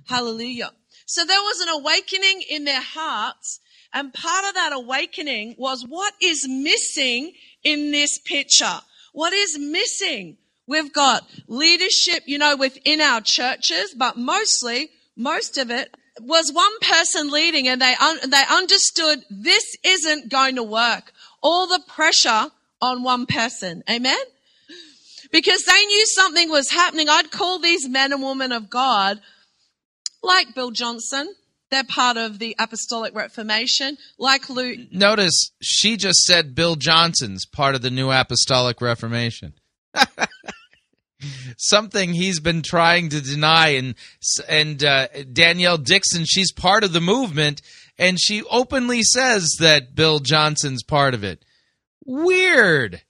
Hallelujah. So there was an awakening in their hearts. And part of that awakening was what is missing in this picture? What is missing? We've got leadership, you know, within our churches, but mostly, most of it was one person leading and they, un- they understood this isn't going to work. All the pressure on one person. Amen? Because they knew something was happening. I'd call these men and women of God like Bill Johnson. They're part of the Apostolic Reformation, like Lou. Notice she just said Bill Johnson's part of the new Apostolic Reformation. Something he's been trying to deny. And and uh, Danielle Dixon, she's part of the movement, and she openly says that Bill Johnson's part of it. Weird.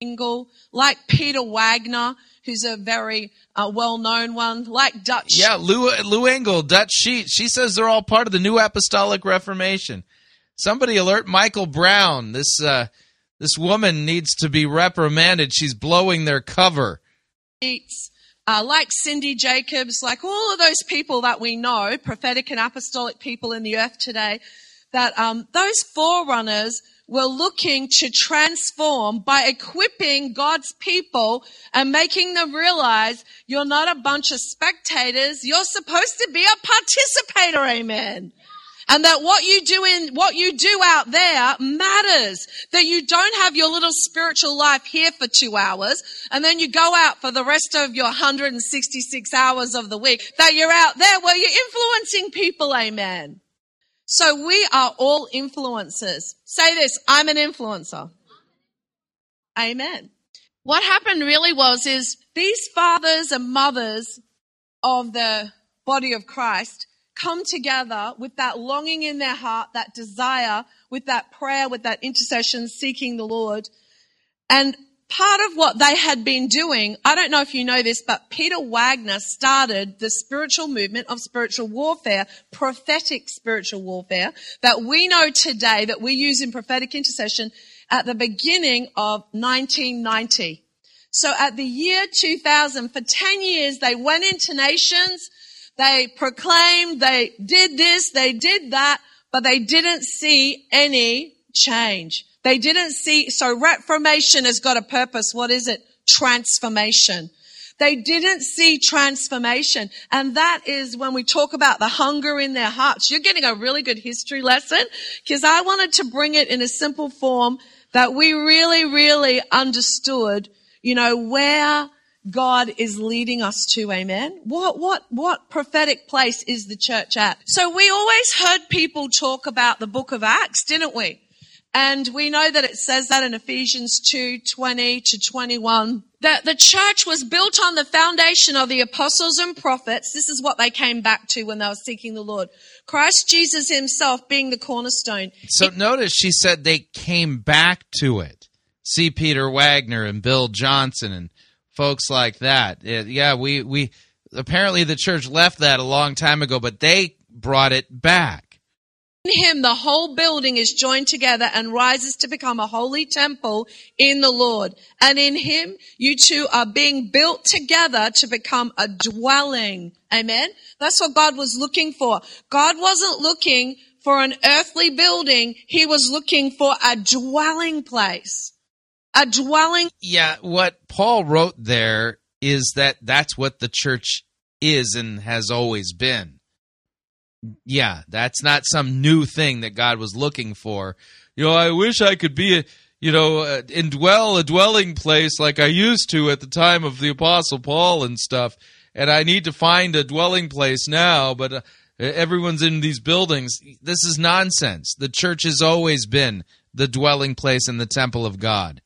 Engel, like Peter Wagner, who's a very uh, well-known one, like Dutch. Yeah, Lou, Lou Engel, Dutch Sheet. She says they're all part of the New Apostolic Reformation. Somebody alert Michael Brown. This uh, this woman needs to be reprimanded. She's blowing their cover. It's, uh, like Cindy Jacobs, like all of those people that we know, prophetic and apostolic people in the earth today, that um, those forerunners were looking to transform by equipping God's people and making them realize you're not a bunch of spectators. You're supposed to be a participator. Amen. And that what you do in, what you do out there matters. That you don't have your little spiritual life here for two hours and then you go out for the rest of your one hundred sixty-six hours of the week. That you're out there where you're influencing people. Amen. So we are all influencers. Say this, I'm an influencer. Amen. What happened really was is these fathers and mothers of the body of Christ come together with that longing in their heart, that desire, with that prayer, with that intercession, seeking the Lord. And part of what they had been doing, I don't know if you know this, but Peter Wagner started the spiritual movement of spiritual warfare, prophetic spiritual warfare, that we know today that we use in prophetic intercession at the beginning of nineteen ninety. So at the year two thousand, for ten years, they went into nations, they proclaimed, they did this, they did that, but they didn't see any change. They didn't see, so reformation has got a purpose. What is it? Transformation. They didn't see transformation. And that is when we talk about the hunger in their hearts. You're getting a really good history lesson because I wanted to bring it in a simple form that we really, really understood, you know, where God is leading us to, amen? What, what, what prophetic place is the church at? So we always heard people talk about the book of Acts, didn't we? And we know that it says that in Ephesians two, twenty to twenty-one, that the church was built on the foundation of the apostles and prophets. This is what they came back to when they were seeking the Lord. Christ Jesus himself being the cornerstone. So he- notice she said they came back to it. See Peter Wagner and Bill Johnson and folks like that. Yeah, we, we apparently the church left that a long time ago, but they brought it back. In him, the whole building is joined together and rises to become a holy temple in the Lord. And in him, you two are being built together to become a dwelling. Amen. That's what God was looking for. God wasn't looking for an earthly building. He was looking for a dwelling place, a dwelling. Yeah. What Paul wrote there is that that's what the church is and has always been. Yeah, that's not some new thing that God was looking for. You know, I wish I could be, a, you know, a, indwell a dwelling place like I used to at the time of the Apostle Paul and stuff. And I need to find a dwelling place now, but uh, everyone's in these buildings. This is nonsense. The church has always been the dwelling place and the temple of God.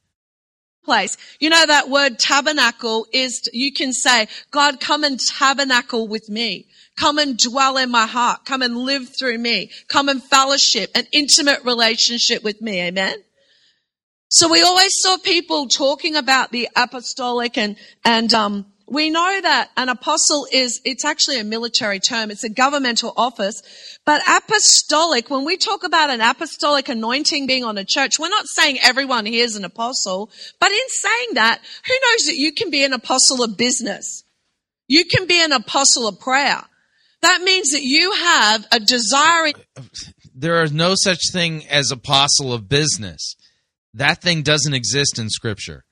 Place. You know, that word tabernacle is, you can say, God, come and tabernacle with me. Come and dwell in my heart. Come and live through me. Come and fellowship, an intimate relationship with me. Amen. So we always saw people talking about the apostolic, and, and, um, we know that an apostle is, it's actually a military term. It's a governmental office. But apostolic, when we talk about an apostolic anointing being on a church, we're not saying everyone here is an apostle. But in saying that, who knows that you can be an apostle of business? You can be an apostle of prayer. That means that you have a desire. There is no such thing as apostle of business. That thing doesn't exist in Scripture.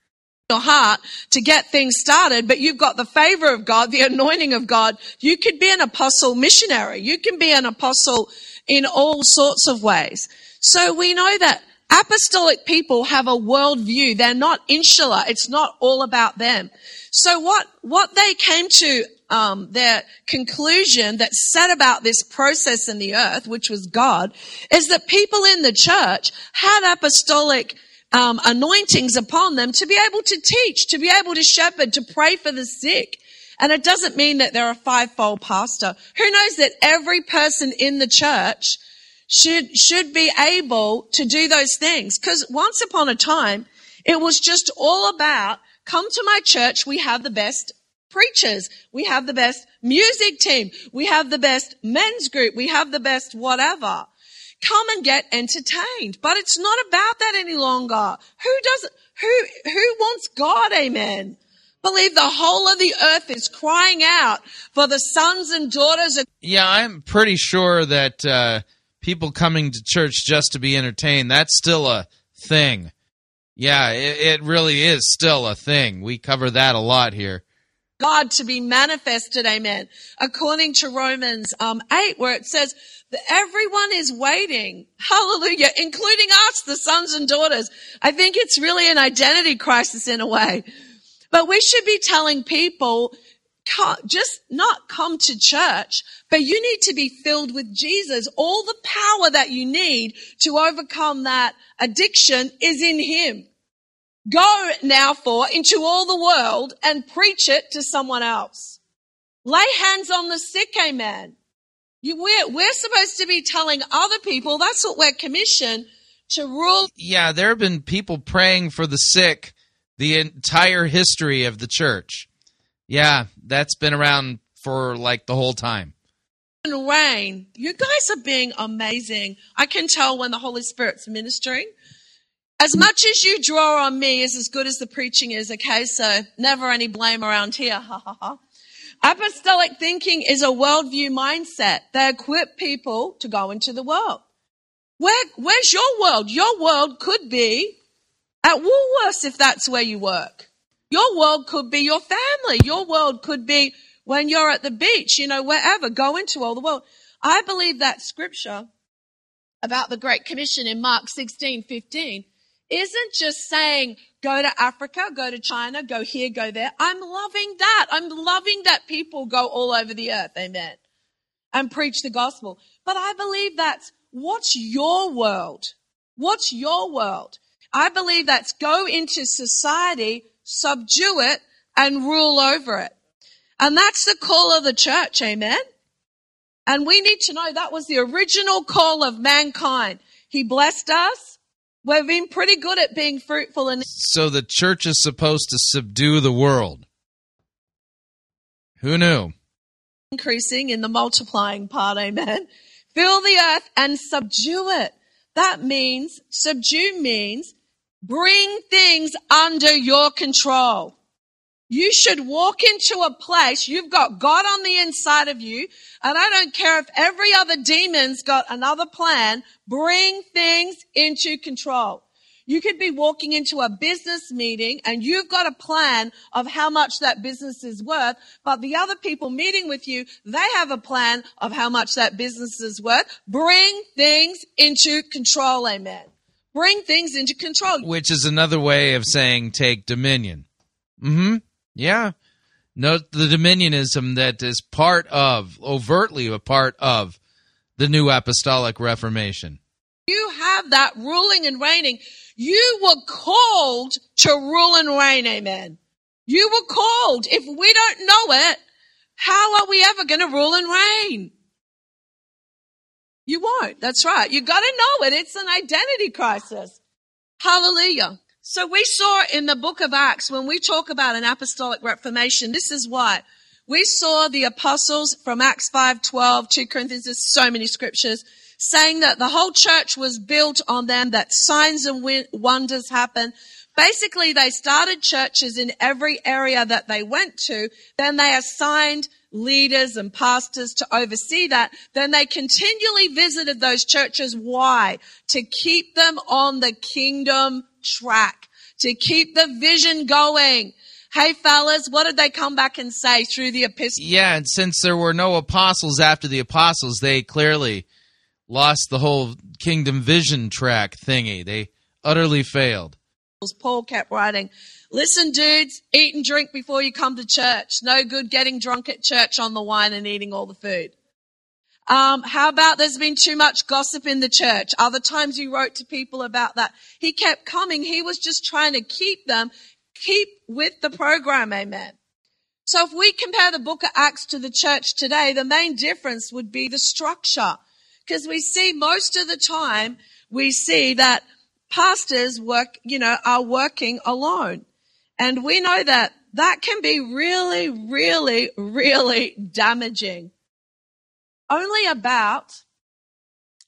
Your heart to get things started, but you've got the favor of God, the anointing of God. You could be an apostle missionary. You can be an apostle in all sorts of ways. So we know that apostolic people have a worldview. They're not insular. It's not all about them. So what, what they came to, um, their conclusion that said about this process in the earth, which was God, is that people in the church had apostolic Um, anointings upon them to be able to teach, to be able to shepherd, to pray for the sick. And it doesn't mean that they're a fivefold pastor. Who knows that every person in the church should, should be able to do those things? Because once upon a time, it was just all about, come to my church, we have the best preachers, we have the best music team, we have the best men's group, we have the best whatever. Come and get entertained. But it's not about that any longer. Who doesn't, who, who wants God? Amen. Believe the whole of the earth is crying out for the sons and daughters of. Yeah, I'm pretty sure that, uh, people coming to church just to be entertained, that's still a thing. Yeah, it, it really is still a thing. We cover that a lot here. God to be manifested, amen, according to Romans um, eight, where it says that everyone is waiting, hallelujah, including us, the sons and daughters. I think it's really an identity crisis in a way. But we should be telling people, just not come to church, but you need to be filled with Jesus. All the power that you need to overcome that addiction is in him. Go now for into all the world and preach it to someone else. Lay hands on the sick, amen. You, we're, we're supposed to be telling other people, that's what we're commissioned to rule. Yeah, there have been people praying for the sick the entire history of the church. Yeah, that's been around for like the whole time. And Wayne, you guys are being amazing. I can tell when the Holy Spirit's ministering. As much as you draw on me is as good as the preaching is, okay? So never any blame around here, ha ha ha. Apostolic thinking is a worldview mindset. They equip people to go into the world. Where, where's your world? Your world could be at Woolworths if that's where you work. Your world could be your family. Your world could be when you're at the beach, you know, wherever. Go into all the world. I believe that scripture about the Great Commission in Mark sixteen fifteen isn't just saying, go to Africa, go to China, go here, go there. I'm loving that. I'm loving that people go all over the earth, amen, and preach the gospel. But I believe that's, what's your world? What's your world? I believe that's go into society, subdue it, and rule over it. And that's the call of the church, amen? And we need to know that was the original call of mankind. He blessed us. We've been pretty good at being fruitful. And so the church is supposed to subdue the world. Who knew? Increasing in the multiplying part, amen. Fill the earth and subdue it. That means, subdue means bring things under your control. You should walk into a place, you've got God on the inside of you, and I don't care if every other demon's got another plan, bring things into control. You could be walking into a business meeting and you've got a plan of how much that business is worth, but the other people meeting with you, they have a plan of how much that business is worth. Bring things into control, amen. Bring things into control. Which is another way of saying take dominion. Mm-hmm. Yeah. Note the dominionism that is part of, overtly a part of, the New Apostolic Reformation. You have that ruling and reigning. You were called to rule and reign, amen. You were called. If we don't know it, how are we ever going to rule and reign? You won't. That's right. You got to know it. It's an identity crisis. Hallelujah. So we saw in the book of Acts, when we talk about an apostolic reformation, this is what we saw the apostles from Acts five twelve, Second Corinthians, there's so many scriptures, saying that the whole church was built on them, that signs and wonders happened. Basically, they started churches in every area that they went to. Then they assigned leaders and pastors to oversee that. Then they continually visited those churches. Why? To keep them on the kingdom track, to keep the vision going. Hey, fellas, what did they come back and say through the epistle? Yeah, and since there were no apostles after the apostles, they clearly lost the whole kingdom vision track thingy. They utterly failed. Paul kept writing, listen, dudes, eat and drink before you come to church. No good getting drunk at church on the wine and eating all the food. Um, how about there's been too much gossip in the church? Other times he wrote to people about that. He kept coming. He was just trying to keep them, keep with the program, amen. So if we compare the book of Acts to the church today, the main difference would be the structure. Because we see most of the time, we see that pastors work, you know, are working alone. And we know that that can be really, really, really damaging. Only about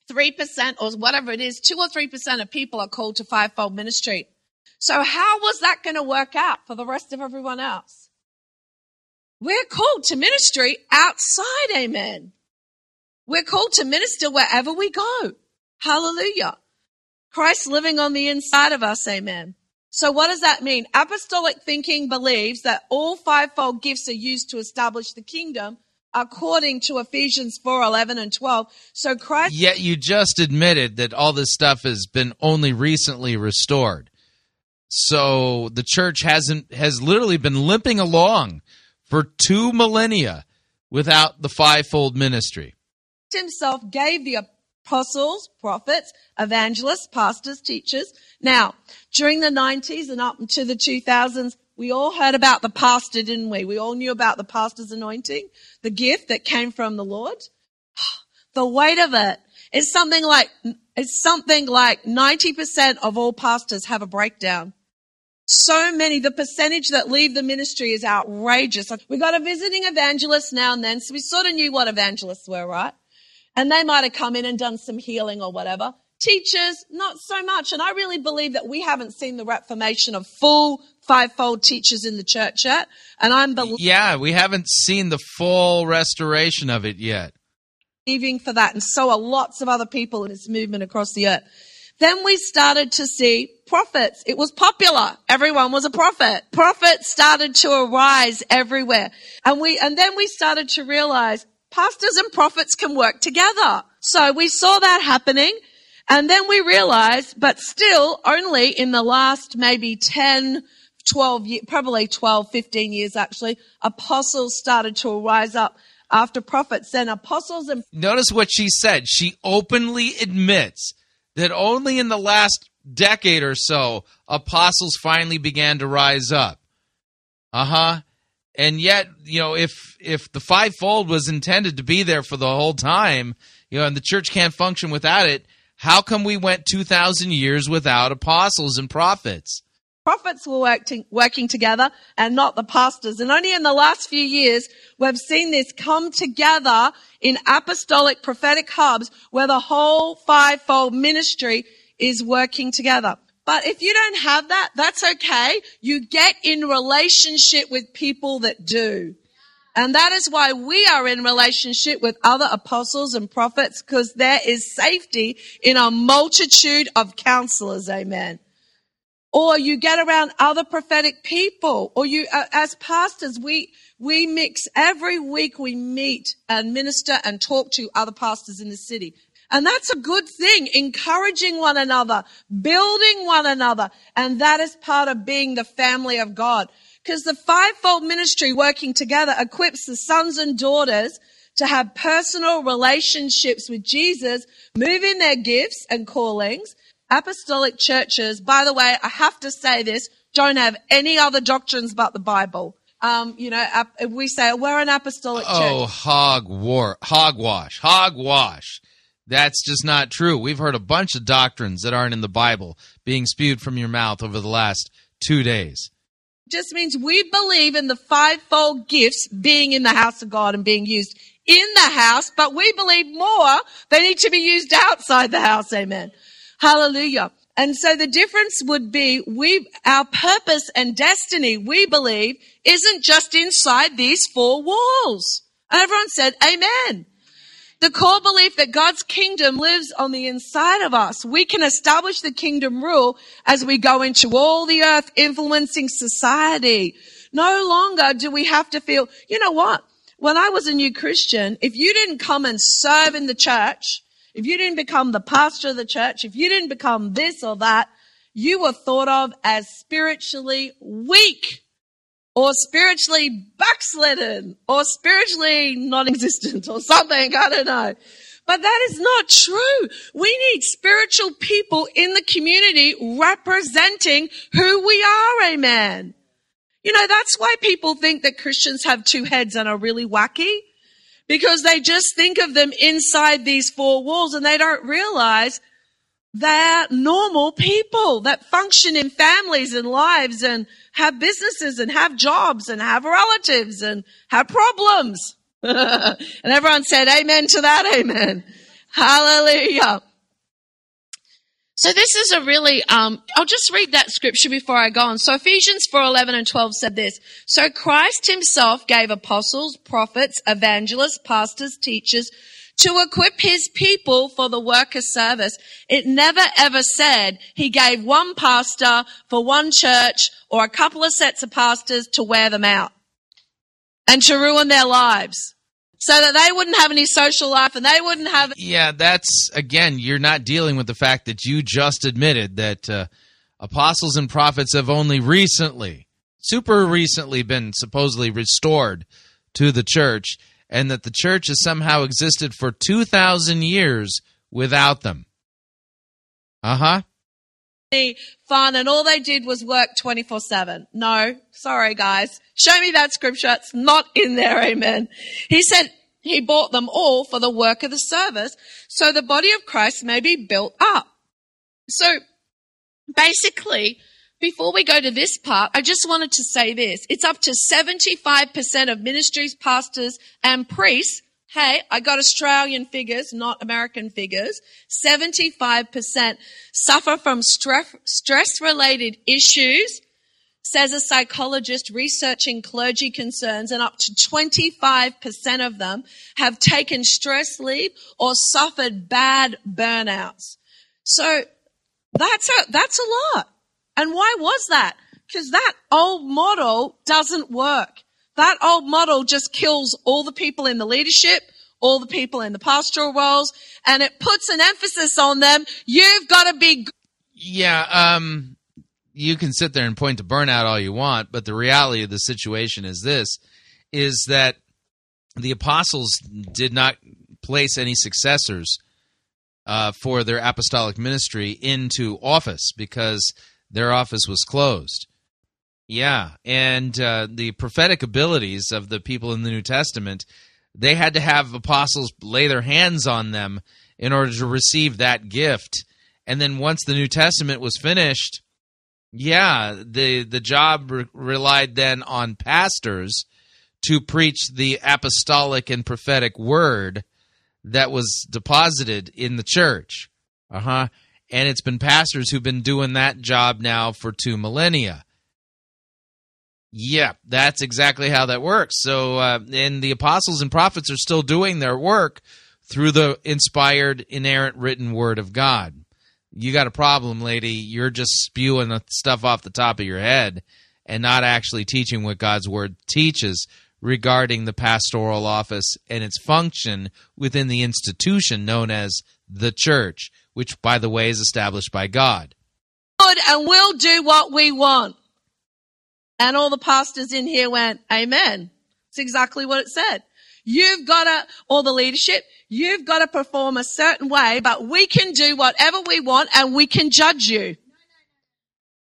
three percent or whatever it is, two or three percent of people are called to fivefold ministry. So how was that going to work out for the rest of everyone else? We're called to ministry outside, amen. We're called to minister wherever we go. Hallelujah. Christ living on the inside of us, amen. So what does that mean? Apostolic thinking believes that all fivefold gifts are used to establish the kingdom according to Ephesians four eleven and twelve. So Christ... Yet you just admitted that all this stuff has been only recently restored. So the church hasn't has literally been limping along for two millennia without the fivefold ministry. Himself gave the apostles, prophets, evangelists, pastors, teachers. Now, during the nineties and up to the two thousands, we all heard about the pastor, didn't we? We all knew about the pastor's anointing, the gift that came from the Lord. The weight of it is something like, it's something like ninety percent of all pastors have a breakdown. So many, the percentage that leave the ministry is outrageous. We got a visiting evangelist now and then, so we sort of knew what evangelists were, right? And they might have come in and done some healing or whatever. Teachers, not so much. And I really believe that we haven't seen the reformation of full fivefold teachers in the church yet. And I'm believing. Yeah, we haven't seen the full restoration of it yet. Believing for that. And so are lots of other people in this movement across the earth. Then we started to see prophets. It was popular. Everyone was a prophet. Prophets started to arise everywhere. And we, and then we started to realize pastors and prophets can work together. So we saw that happening, and then we realized, but still only in the last maybe ten, twelve, probably twelve, fifteen years actually, apostles started to rise up after prophets and apostles. And notice what she said. She openly admits that only in the last decade or so, apostles finally began to rise up. Uh-huh. And yet, you know, if if the fivefold was intended to be there for the whole time, you know, and the church can't function without it, how come we went two thousand years without apostles and prophets? Prophets were working, working together and not the pastors. And only in the last few years, we've seen this come together in apostolic prophetic hubs where the whole fivefold ministry is working together. But if you don't have that, that's okay. You get in relationship with people that do. And that is why we are in relationship with other apostles and prophets, because there is safety in a multitude of counselors, amen. or you get around other prophetic people, or you, uh, as pastors, we, we mix. Every week we meet and minister and talk to other pastors in the city. And that's a good thing, encouraging one another, building one another. And that is part of being the family of God. Because the fivefold ministry working together equips the sons and daughters to have personal relationships with Jesus, move in their gifts and callings. Apostolic churches, by the way, I have to say this, don't have any other doctrines but the Bible. Um, you know, we say we're an apostolic oh, church. Oh, hog war, hogwash, hogwash. That's just not true. We've heard a bunch of doctrines that aren't in the Bible being spewed from your mouth over the last two days. Just means we believe in the fivefold gifts being in the house of God and being used in the house, but we believe more they need to be used outside the house. Amen. Hallelujah. And so the difference would be we, our purpose and destiny, we believe, isn't just inside these four walls. And everyone said, amen. The core belief that God's kingdom lives on the inside of us. We can establish the kingdom rule as we go into all the earth, influencing society. No longer do we have to feel, you know what? When I was a new Christian, if you didn't come and serve in the church, if you didn't become the pastor of the church, if you didn't become this or that, you were thought of as spiritually weak or spiritually backslidden, or spiritually non-existent, or something, I don't know. But that is not true. We need spiritual people in the community representing who we are, amen. You know, that's why people think that Christians have two heads and are really wacky, because they just think of them inside these four walls and they don't realize they're normal people that function in families and lives and have businesses and have jobs and have relatives and have problems. And everyone said amen to that, amen. Hallelujah. So this is a really, um, I'll just read that scripture before I go on. So Ephesians four eleven and twelve said this. So Christ himself gave apostles, prophets, evangelists, pastors, teachers, to equip his people for the work of service. It never ever said he gave one pastor for one church or a couple of sets of pastors to wear them out and to ruin their lives so that they wouldn't have any social life and they wouldn't have... Yeah, that's, again, you're not dealing with the fact that you just admitted that uh, apostles and prophets have only recently, super recently been supposedly restored to the church, and that the church has somehow existed for two thousand years without them. Uh-huh. Fun, and all they did was work twenty-four seven. No, sorry, guys. Show me that scripture. It's not in there, amen. He said he bought them all for the work of the service, so the body of Christ may be built up. So basically... before we go to this part, I just wanted to say this. It's up to seventy-five percent of ministries, pastors, and priests. Hey, I got Australian figures, not American figures. seventy-five percent suffer from stress, stress-related issues, says a psychologist researching clergy concerns, and up to twenty-five percent of them have taken stress leave or suffered bad burnouts. So that's a, that's a lot. And why was that? Because that old model doesn't work. That old model just kills all the people in the leadership, all the people in the pastoral roles, and it puts an emphasis on them. You've got to be... Yeah, um, you can sit there and point to burnout all you want, but the reality of the situation is this, is that the apostles did not place any successors uh, for their apostolic ministry into office because... their office was closed. Yeah, and uh, the prophetic abilities of the people in the New Testament, they had to have apostles lay their hands on them in order to receive that gift. And then once the New Testament was finished, yeah, the, the job re- relied then on pastors to preach the apostolic and prophetic word that was deposited in the church. Uh-huh. And it's been pastors who've been doing that job now for two millennia. Yeah, that's exactly how that works. So, uh, and the apostles and prophets are still doing their work through the inspired, inerrant, written word of God. you got a problem, lady. You're just spewing the stuff off the top of your head and not actually teaching what God's word teaches regarding the pastoral office and its function within the institution known as the church, which, by the way, is established by God. And we'll do what we want. And all the pastors in here went, amen. It's exactly what it said. You've got to, all the leadership, you've got to perform a certain way, but we can do whatever we want and we can judge you.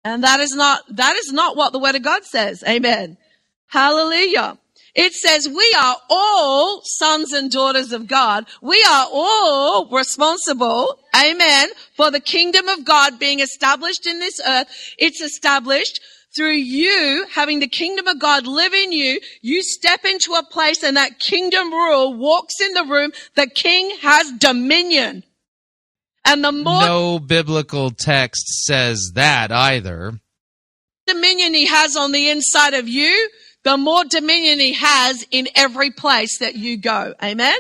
And that is not, that is not what the Word of God says. Amen. Hallelujah. It says we are all sons and daughters of God. We are all responsible, amen, for the kingdom of God being established in this earth. It's established through you having the kingdom of God live in you. You step into a place and that kingdom rule walks in the room. The king has dominion. And the more... No biblical text says that either. Dominion he has on the inside of you, the more dominion he has in every place that you go. Amen?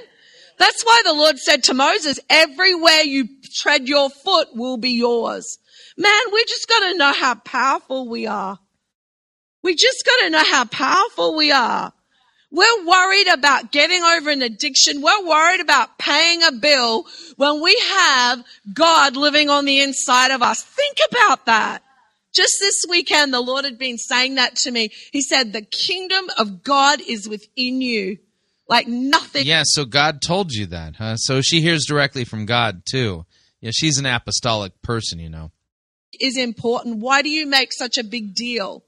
That's why the Lord said to Moses, everywhere you tread your foot will be yours. Man, we just got to know how powerful we are. We just got to know how powerful we are. We're worried about getting over an addiction. We're worried about paying a bill when we have God living on the inside of us. Think about that. Just this weekend, the Lord had been saying that to me. He said, the kingdom of God is within you. Like nothing. Yeah, so God told you that, huh? So she hears directly from God, too. Yeah, she's an apostolic person, you know. Is important. Why do you make such a big deal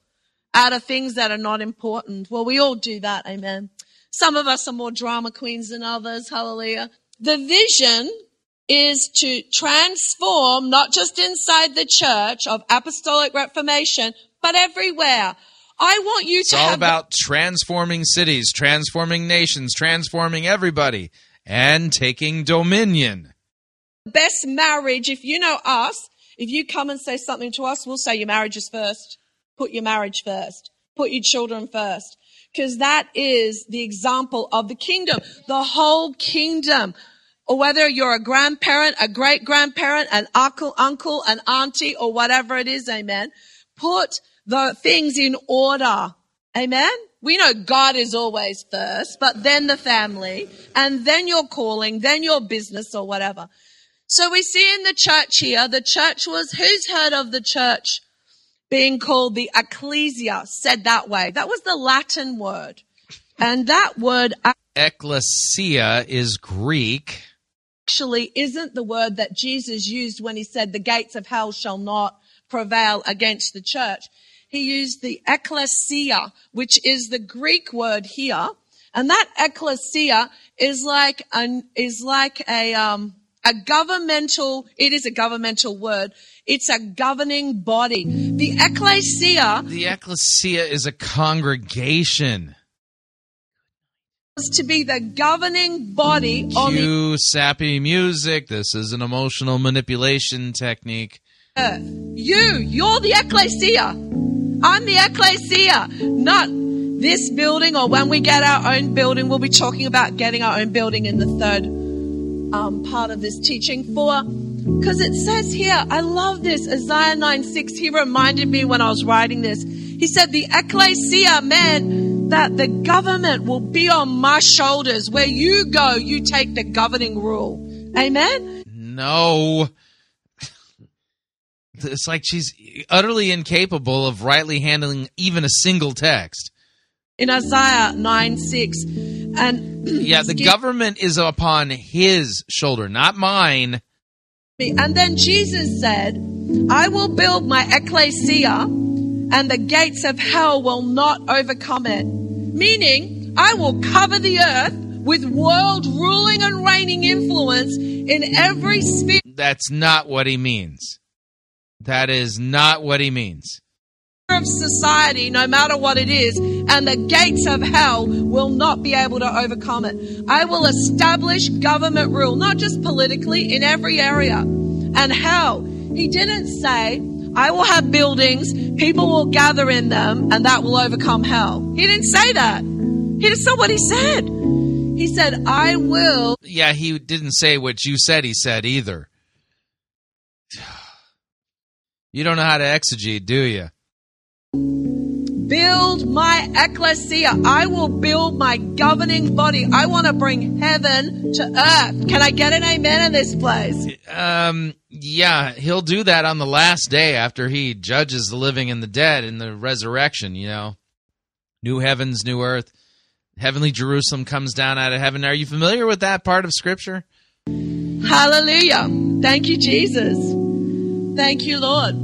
out of things that are not important? Well, we all do that, amen. Some of us are more drama queens than others, hallelujah. The vision is to transform, not just inside the church of apostolic reformation, but everywhere. I want you it's to It's all have about the- transforming cities, transforming nations, transforming everybody, and taking dominion. Best marriage, if you know us, if you come and say something to us, we'll say your marriage is first. Put your marriage first. Put your children first. Because that is the example of the kingdom, the whole kingdom. Or whether you're a grandparent, a great-grandparent, an uncle, uncle, an auntie, or whatever it is, amen, put the things in order, amen? We know God is always first, but then the family, and then your calling, then your business or whatever. So we see in the church here, the church was, who's heard of the church being called the ecclesia, said that way? That was the Latin word. And that word... Ecclesia is Greek. Actually isn't the word that Jesus used when he said the gates of hell shall not prevail against the church. He used the ecclesia, which is the Greek word here, and that ecclesia is like an is like a um a governmental it is a governmental word. It's a governing body. The ecclesia The ecclesia is a congregation. To be the governing body on the sappy music. This is an emotional manipulation technique. Uh, you, you're the ecclesia. I'm the ecclesia. Not this building, or when we get our own building, we'll be talking about getting our own building in the third um, part of this teaching. For because it says here, I love this, Isaiah nine six. He reminded me when I was writing this. He said, the ecclesia, man. That the government will be on my shoulders. Where you go, you take the governing rule. Amen? No. It's like she's utterly incapable of rightly handling even a single text. In Isaiah nine six. And yeah, the government is upon his shoulder, not mine. And then Jesus said, I will build my ecclesia, and the gates of hell will not overcome it. Meaning, I will cover the earth with world ruling and reigning influence in every sphere. That's not what he means. That is not what he means. Of society, no matter what it is, and the gates of hell will not be able to overcome it. I will establish government rule, not just politically, in every area. And hell, he didn't say, I will have buildings, people will gather in them, and that will overcome hell. He didn't say that. He just said what he said. He said, I will. Yeah, he didn't say what you said he said either. You don't know how to exegete, do you? Build my ecclesia. I will build my governing body. I want to bring heaven to earth. Can I get an amen in this place? Um, yeah, he'll do that on the last day after he judges the living and the dead in the resurrection, you know. New heavens, new earth. Heavenly Jerusalem comes down out of heaven. Are you familiar with that part of Scripture? Hallelujah. Thank you, Jesus. Thank you, Lord.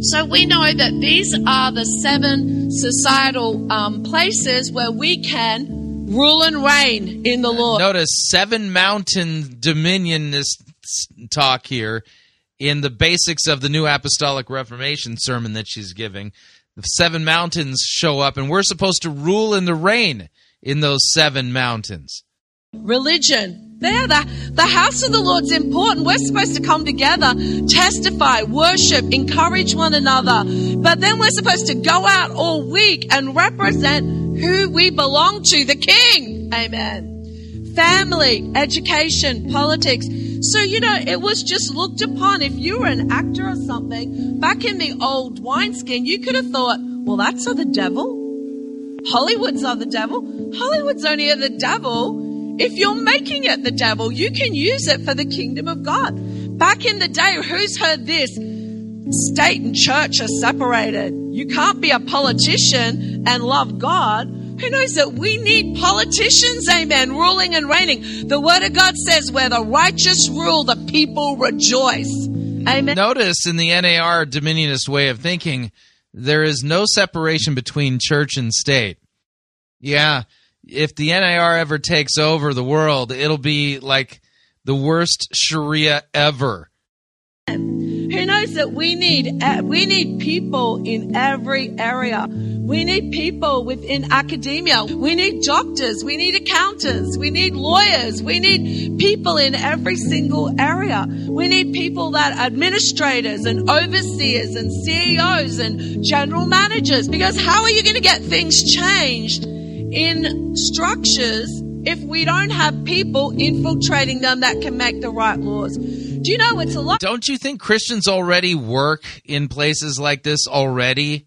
So we know that these are the seven societal um, places where we can rule and reign in the Lord. Notice seven mountain dominion this talk here in the basics of the New Apostolic Reformation sermon that she's giving. The seven mountains show up, and we're supposed to rule and to reign in those seven mountains. Religion. There, the, the house of the Lord's important. We're supposed to come together, testify, worship, encourage one another. But then we're supposed to go out all week and represent who we belong to, the King. Amen. Family, education, politics. So, you know, it was just looked upon. If you were an actor or something, back in the old wineskin, you could have thought, well, that's of the devil. Hollywood's of the devil. Hollywood's only of the devil if you're making it the devil. You can use it for the kingdom of God. Back in the day, who's heard this? State and church are separated. You can't be a politician and love God. Who knows that we need politicians, amen, ruling and reigning. The Word of God says where the righteous rule, the people rejoice. Amen. Notice in the N A R dominionist way of thinking, there is no separation between church and state. Yeah. If the N A R ever takes over the world, it'll be like the worst Sharia ever. Who knows that we need we need people in every area. We need people within academia. We need doctors. We need accountants. We need lawyers. We need people in every single area. We need people that are administrators and overseers and C E Os and general managers. Because how are you going to get things changed in structures if we don't have people infiltrating them that can make the right laws? Do you know it's a lot? Don't you think Christians already work in places like this already?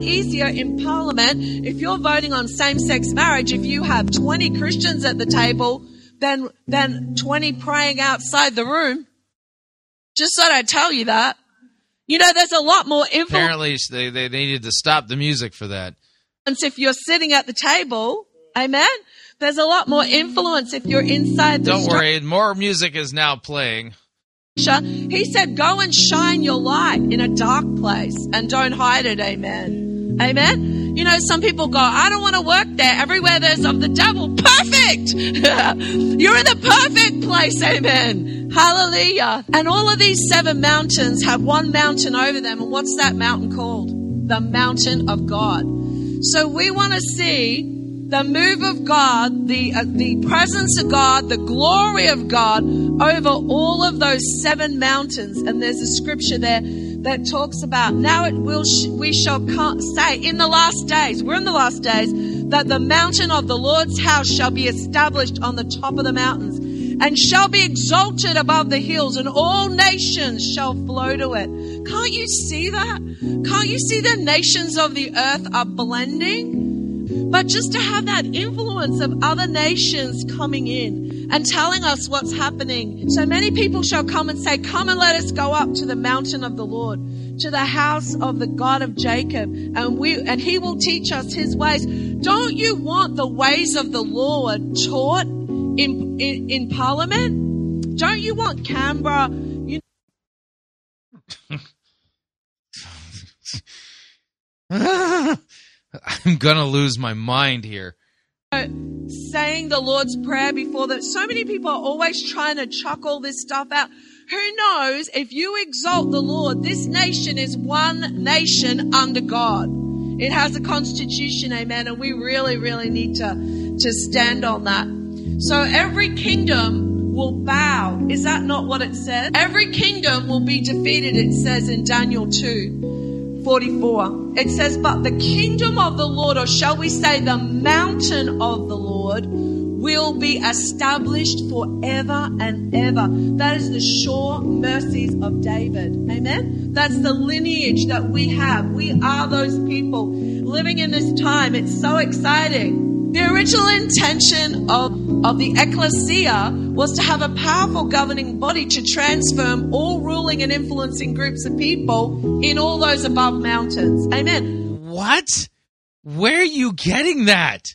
Easier in Parliament if you're voting on same-sex marriage, if you have twenty Christians at the table than than twenty praying outside the room. Just thought I'd tell you that. You know, there's a lot more influence. Apparently, they, they needed to stop the music for that. And if you're sitting at the table, amen, there's a lot more influence if you're inside the... Don't stru- worry, more music is now playing. He said, go and shine your light in a dark place and don't hide it, amen. Amen? You know, some people go, I don't want to work there. Everywhere there's of the devil. Perfect! You're in the perfect place, amen. Hallelujah. And all of these seven mountains have one mountain over them. And what's that mountain called? The mountain of God. So we want to see the move of God, the uh, the presence of God, the glory of God over all of those seven mountains. And there's a scripture there that talks about, now it will sh- we shall come, say in the last days, we're in the last days, that the mountain of the Lord's house shall be established on the top of the mountains, and shall be exalted above the hills, and all nations shall flow to it. Can't you see that? Can't you see the nations of the earth are blending? But just to have that influence of other nations coming in and telling us what's happening. So many people shall come and say, come and let us go up to the mountain of the Lord, to the house of the God of Jacob, and we and he will teach us his ways. Don't you want the ways of the Lord taught In, in in Parliament? Don't you want Canberra? You know- I'm gonna lose my mind here. Saying the Lord's Prayer before that. So many people are always trying to chuck all this stuff out. Who knows? If you exalt the Lord, this nation is one nation under God. It has a constitution, amen, and we really, really need to to stand on that. So every kingdom will bow. Is that not what it says? Every kingdom will be defeated, it says in Daniel two forty-four. It says, but the kingdom of the Lord, or shall we say the mountain of the Lord, will be established forever and ever. That is the sure mercies of David. Amen? That's the lineage that we have. We are those people living in this time. It's so exciting. The original intention of, of the ecclesia was to have a powerful governing body to transform all ruling and influencing groups of people in all those above mountains. Amen. What? Where are you getting that?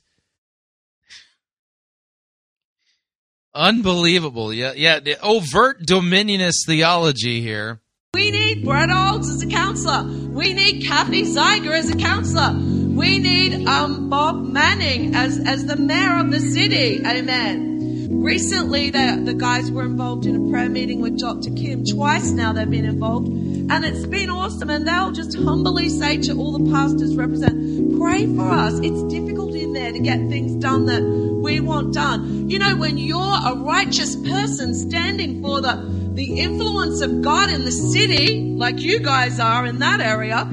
Unbelievable. Yeah, yeah. The overt dominionist theology here. We need Brad Olds as a counselor. We need Kathy Zeiger as a counselor. We need um, Bob Manning as, as the mayor of the city. Amen. Recently, the, the guys were involved in a prayer meeting with Doctor Kim. Twice now they've been involved. And it's been awesome. And they'll just humbly say to all the pastors represent, pray for us. It's difficult in there to get things done that we want done. You know, when you're a righteous person standing for the, the influence of God in the city, like you guys are in that area,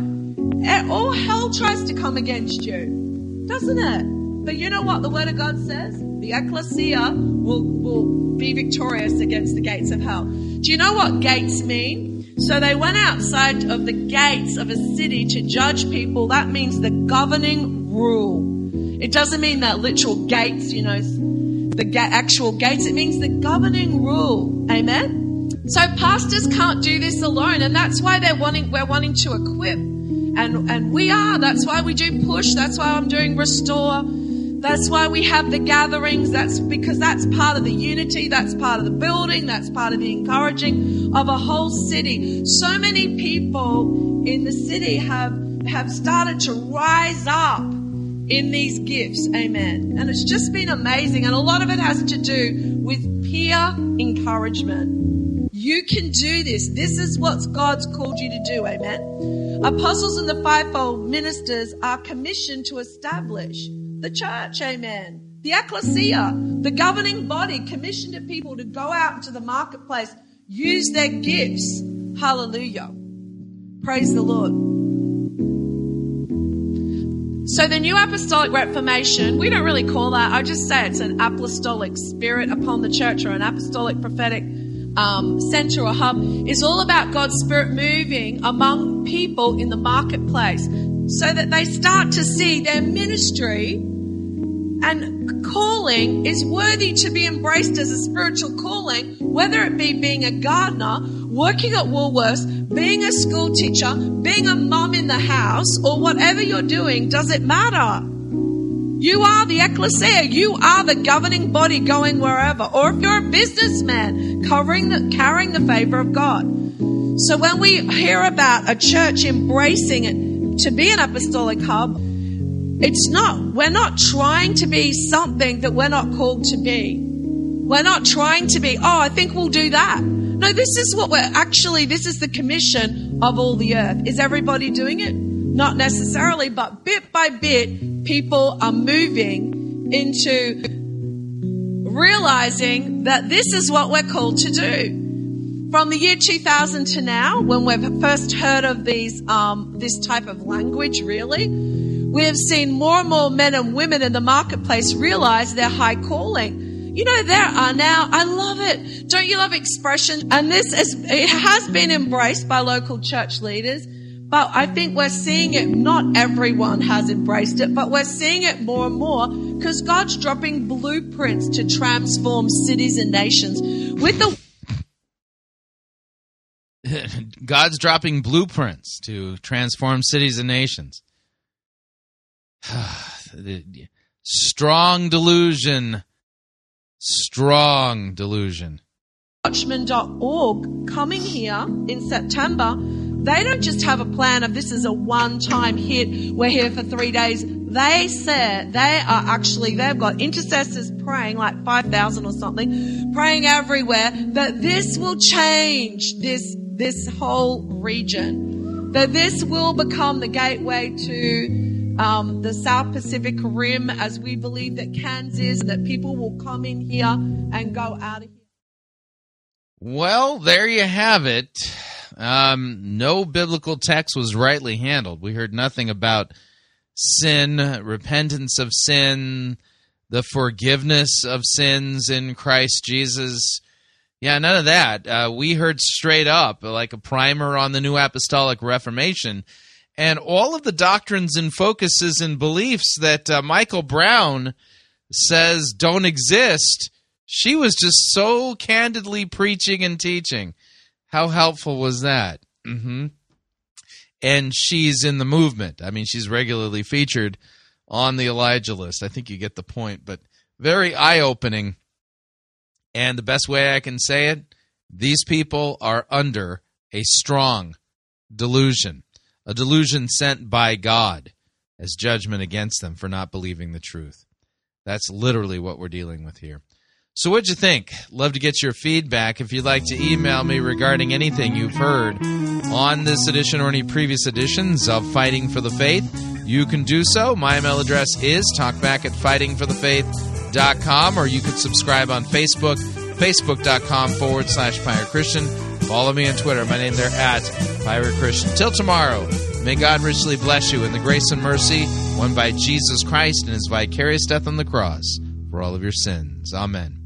all hell tries to come against you, doesn't it? But you know what the Word of God says? The ecclesia will, will be victorious against the gates of hell. Do you know what gates mean? So they went outside of the gates of a city to judge people. That means the governing rule. It doesn't mean that literal gates, you know, the ga- actual gates. It means the governing rule. Amen? So pastors can't do this alone. And that's why they're wanting, we're wanting to equip. And, and we are. That's why we do push. That's why I'm doing restore. That's why we have the gatherings. That's because that's part of the unity. That's part of the building. That's part of the encouraging of a whole city. So many people in the city have, have started to rise up in these gifts. Amen. And it's just been amazing. And a lot of it has to do with peer encouragement. You can do this. This is what God's called you to do. Amen. Apostles and the fivefold ministers are commissioned to establish the church, amen. The ecclesia, the governing body, commissioned to people to go out into the marketplace, use their gifts. Hallelujah. Praise the Lord. So the New Apostolic Reformation, we don't really call that. I just say it's an apostolic spirit upon the church, or an apostolic prophetic um, center or hub. It's all about God's Spirit moving among people in the marketplace, so that they start to see their ministry and calling is worthy to be embraced as a spiritual calling, whether it be being a gardener, working at Woolworths, being a school teacher, being a mum in the house, or whatever you're doing. Does it matter? You are the ecclesia. You are the governing body going wherever. Or if you're a businessman, covering the, carrying the favor of God. So when we hear about a church embracing it, to be an apostolic hub, it's not, we're not trying to be something that we're not called to be. We're not trying to be, oh, I think we'll do that. No, this is what we're actually, this is the commission of all the earth. Is everybody doing it? Not necessarily, but bit by bit, people are moving into realizing that this is what we're called to do. From the year two thousand to now, when we've first heard of these, um, this type of language, really, we have seen more and more men and women in the marketplace realize their high calling. You know, there are now, I love it. Don't you love expression? And this is, it has been embraced by local church leaders, but I think we're seeing it, not everyone has embraced it, but we're seeing it more and more because God's dropping blueprints to transform cities and nations with the God's dropping blueprints to transform cities and nations. Strong delusion. Strong delusion. Watchman dot org coming here in September. They don't just have a plan of this is a one-time hit. We're here for three days. They said they are actually, they've got intercessors praying, like five thousand or something, praying everywhere, that this will change this this whole region, that this will become the gateway to um, the South Pacific Rim, as we believe that Cairns is, that people will come in here and go out of here. Well, there you have it. Um, no biblical text was rightly handled. We heard nothing about sin, repentance of sin, the forgiveness of sins in Christ Jesus. Yeah, none of that. Uh, we heard straight up, like a primer on the New Apostolic Reformation, and all of the doctrines and focuses and beliefs that uh, Michael Brown says don't exist, she was just so candidly preaching and teaching. How helpful was that? Mm-hmm. And she's in the movement. I mean, she's regularly featured on the Elijah List. I think you get the point, but very eye-opening. And the best way I can say it, these people are under a strong delusion, a delusion sent by God as judgment against them for not believing the truth. That's literally what we're dealing with here. So what'd you think? Love to get your feedback. If you'd like to email me regarding anything you've heard on this edition or any previous editions of Fighting for the Faith, you can do so. My email address is talkback at fighting for the faith dot com, or you can subscribe on Facebook, facebook.com forward slash Pirate Christian. Follow me on Twitter. My name there at Pirate Christian. Till tomorrow, may God richly bless you in the grace and mercy won by Jesus Christ and his vicarious death on the cross for all of your sins. Amen.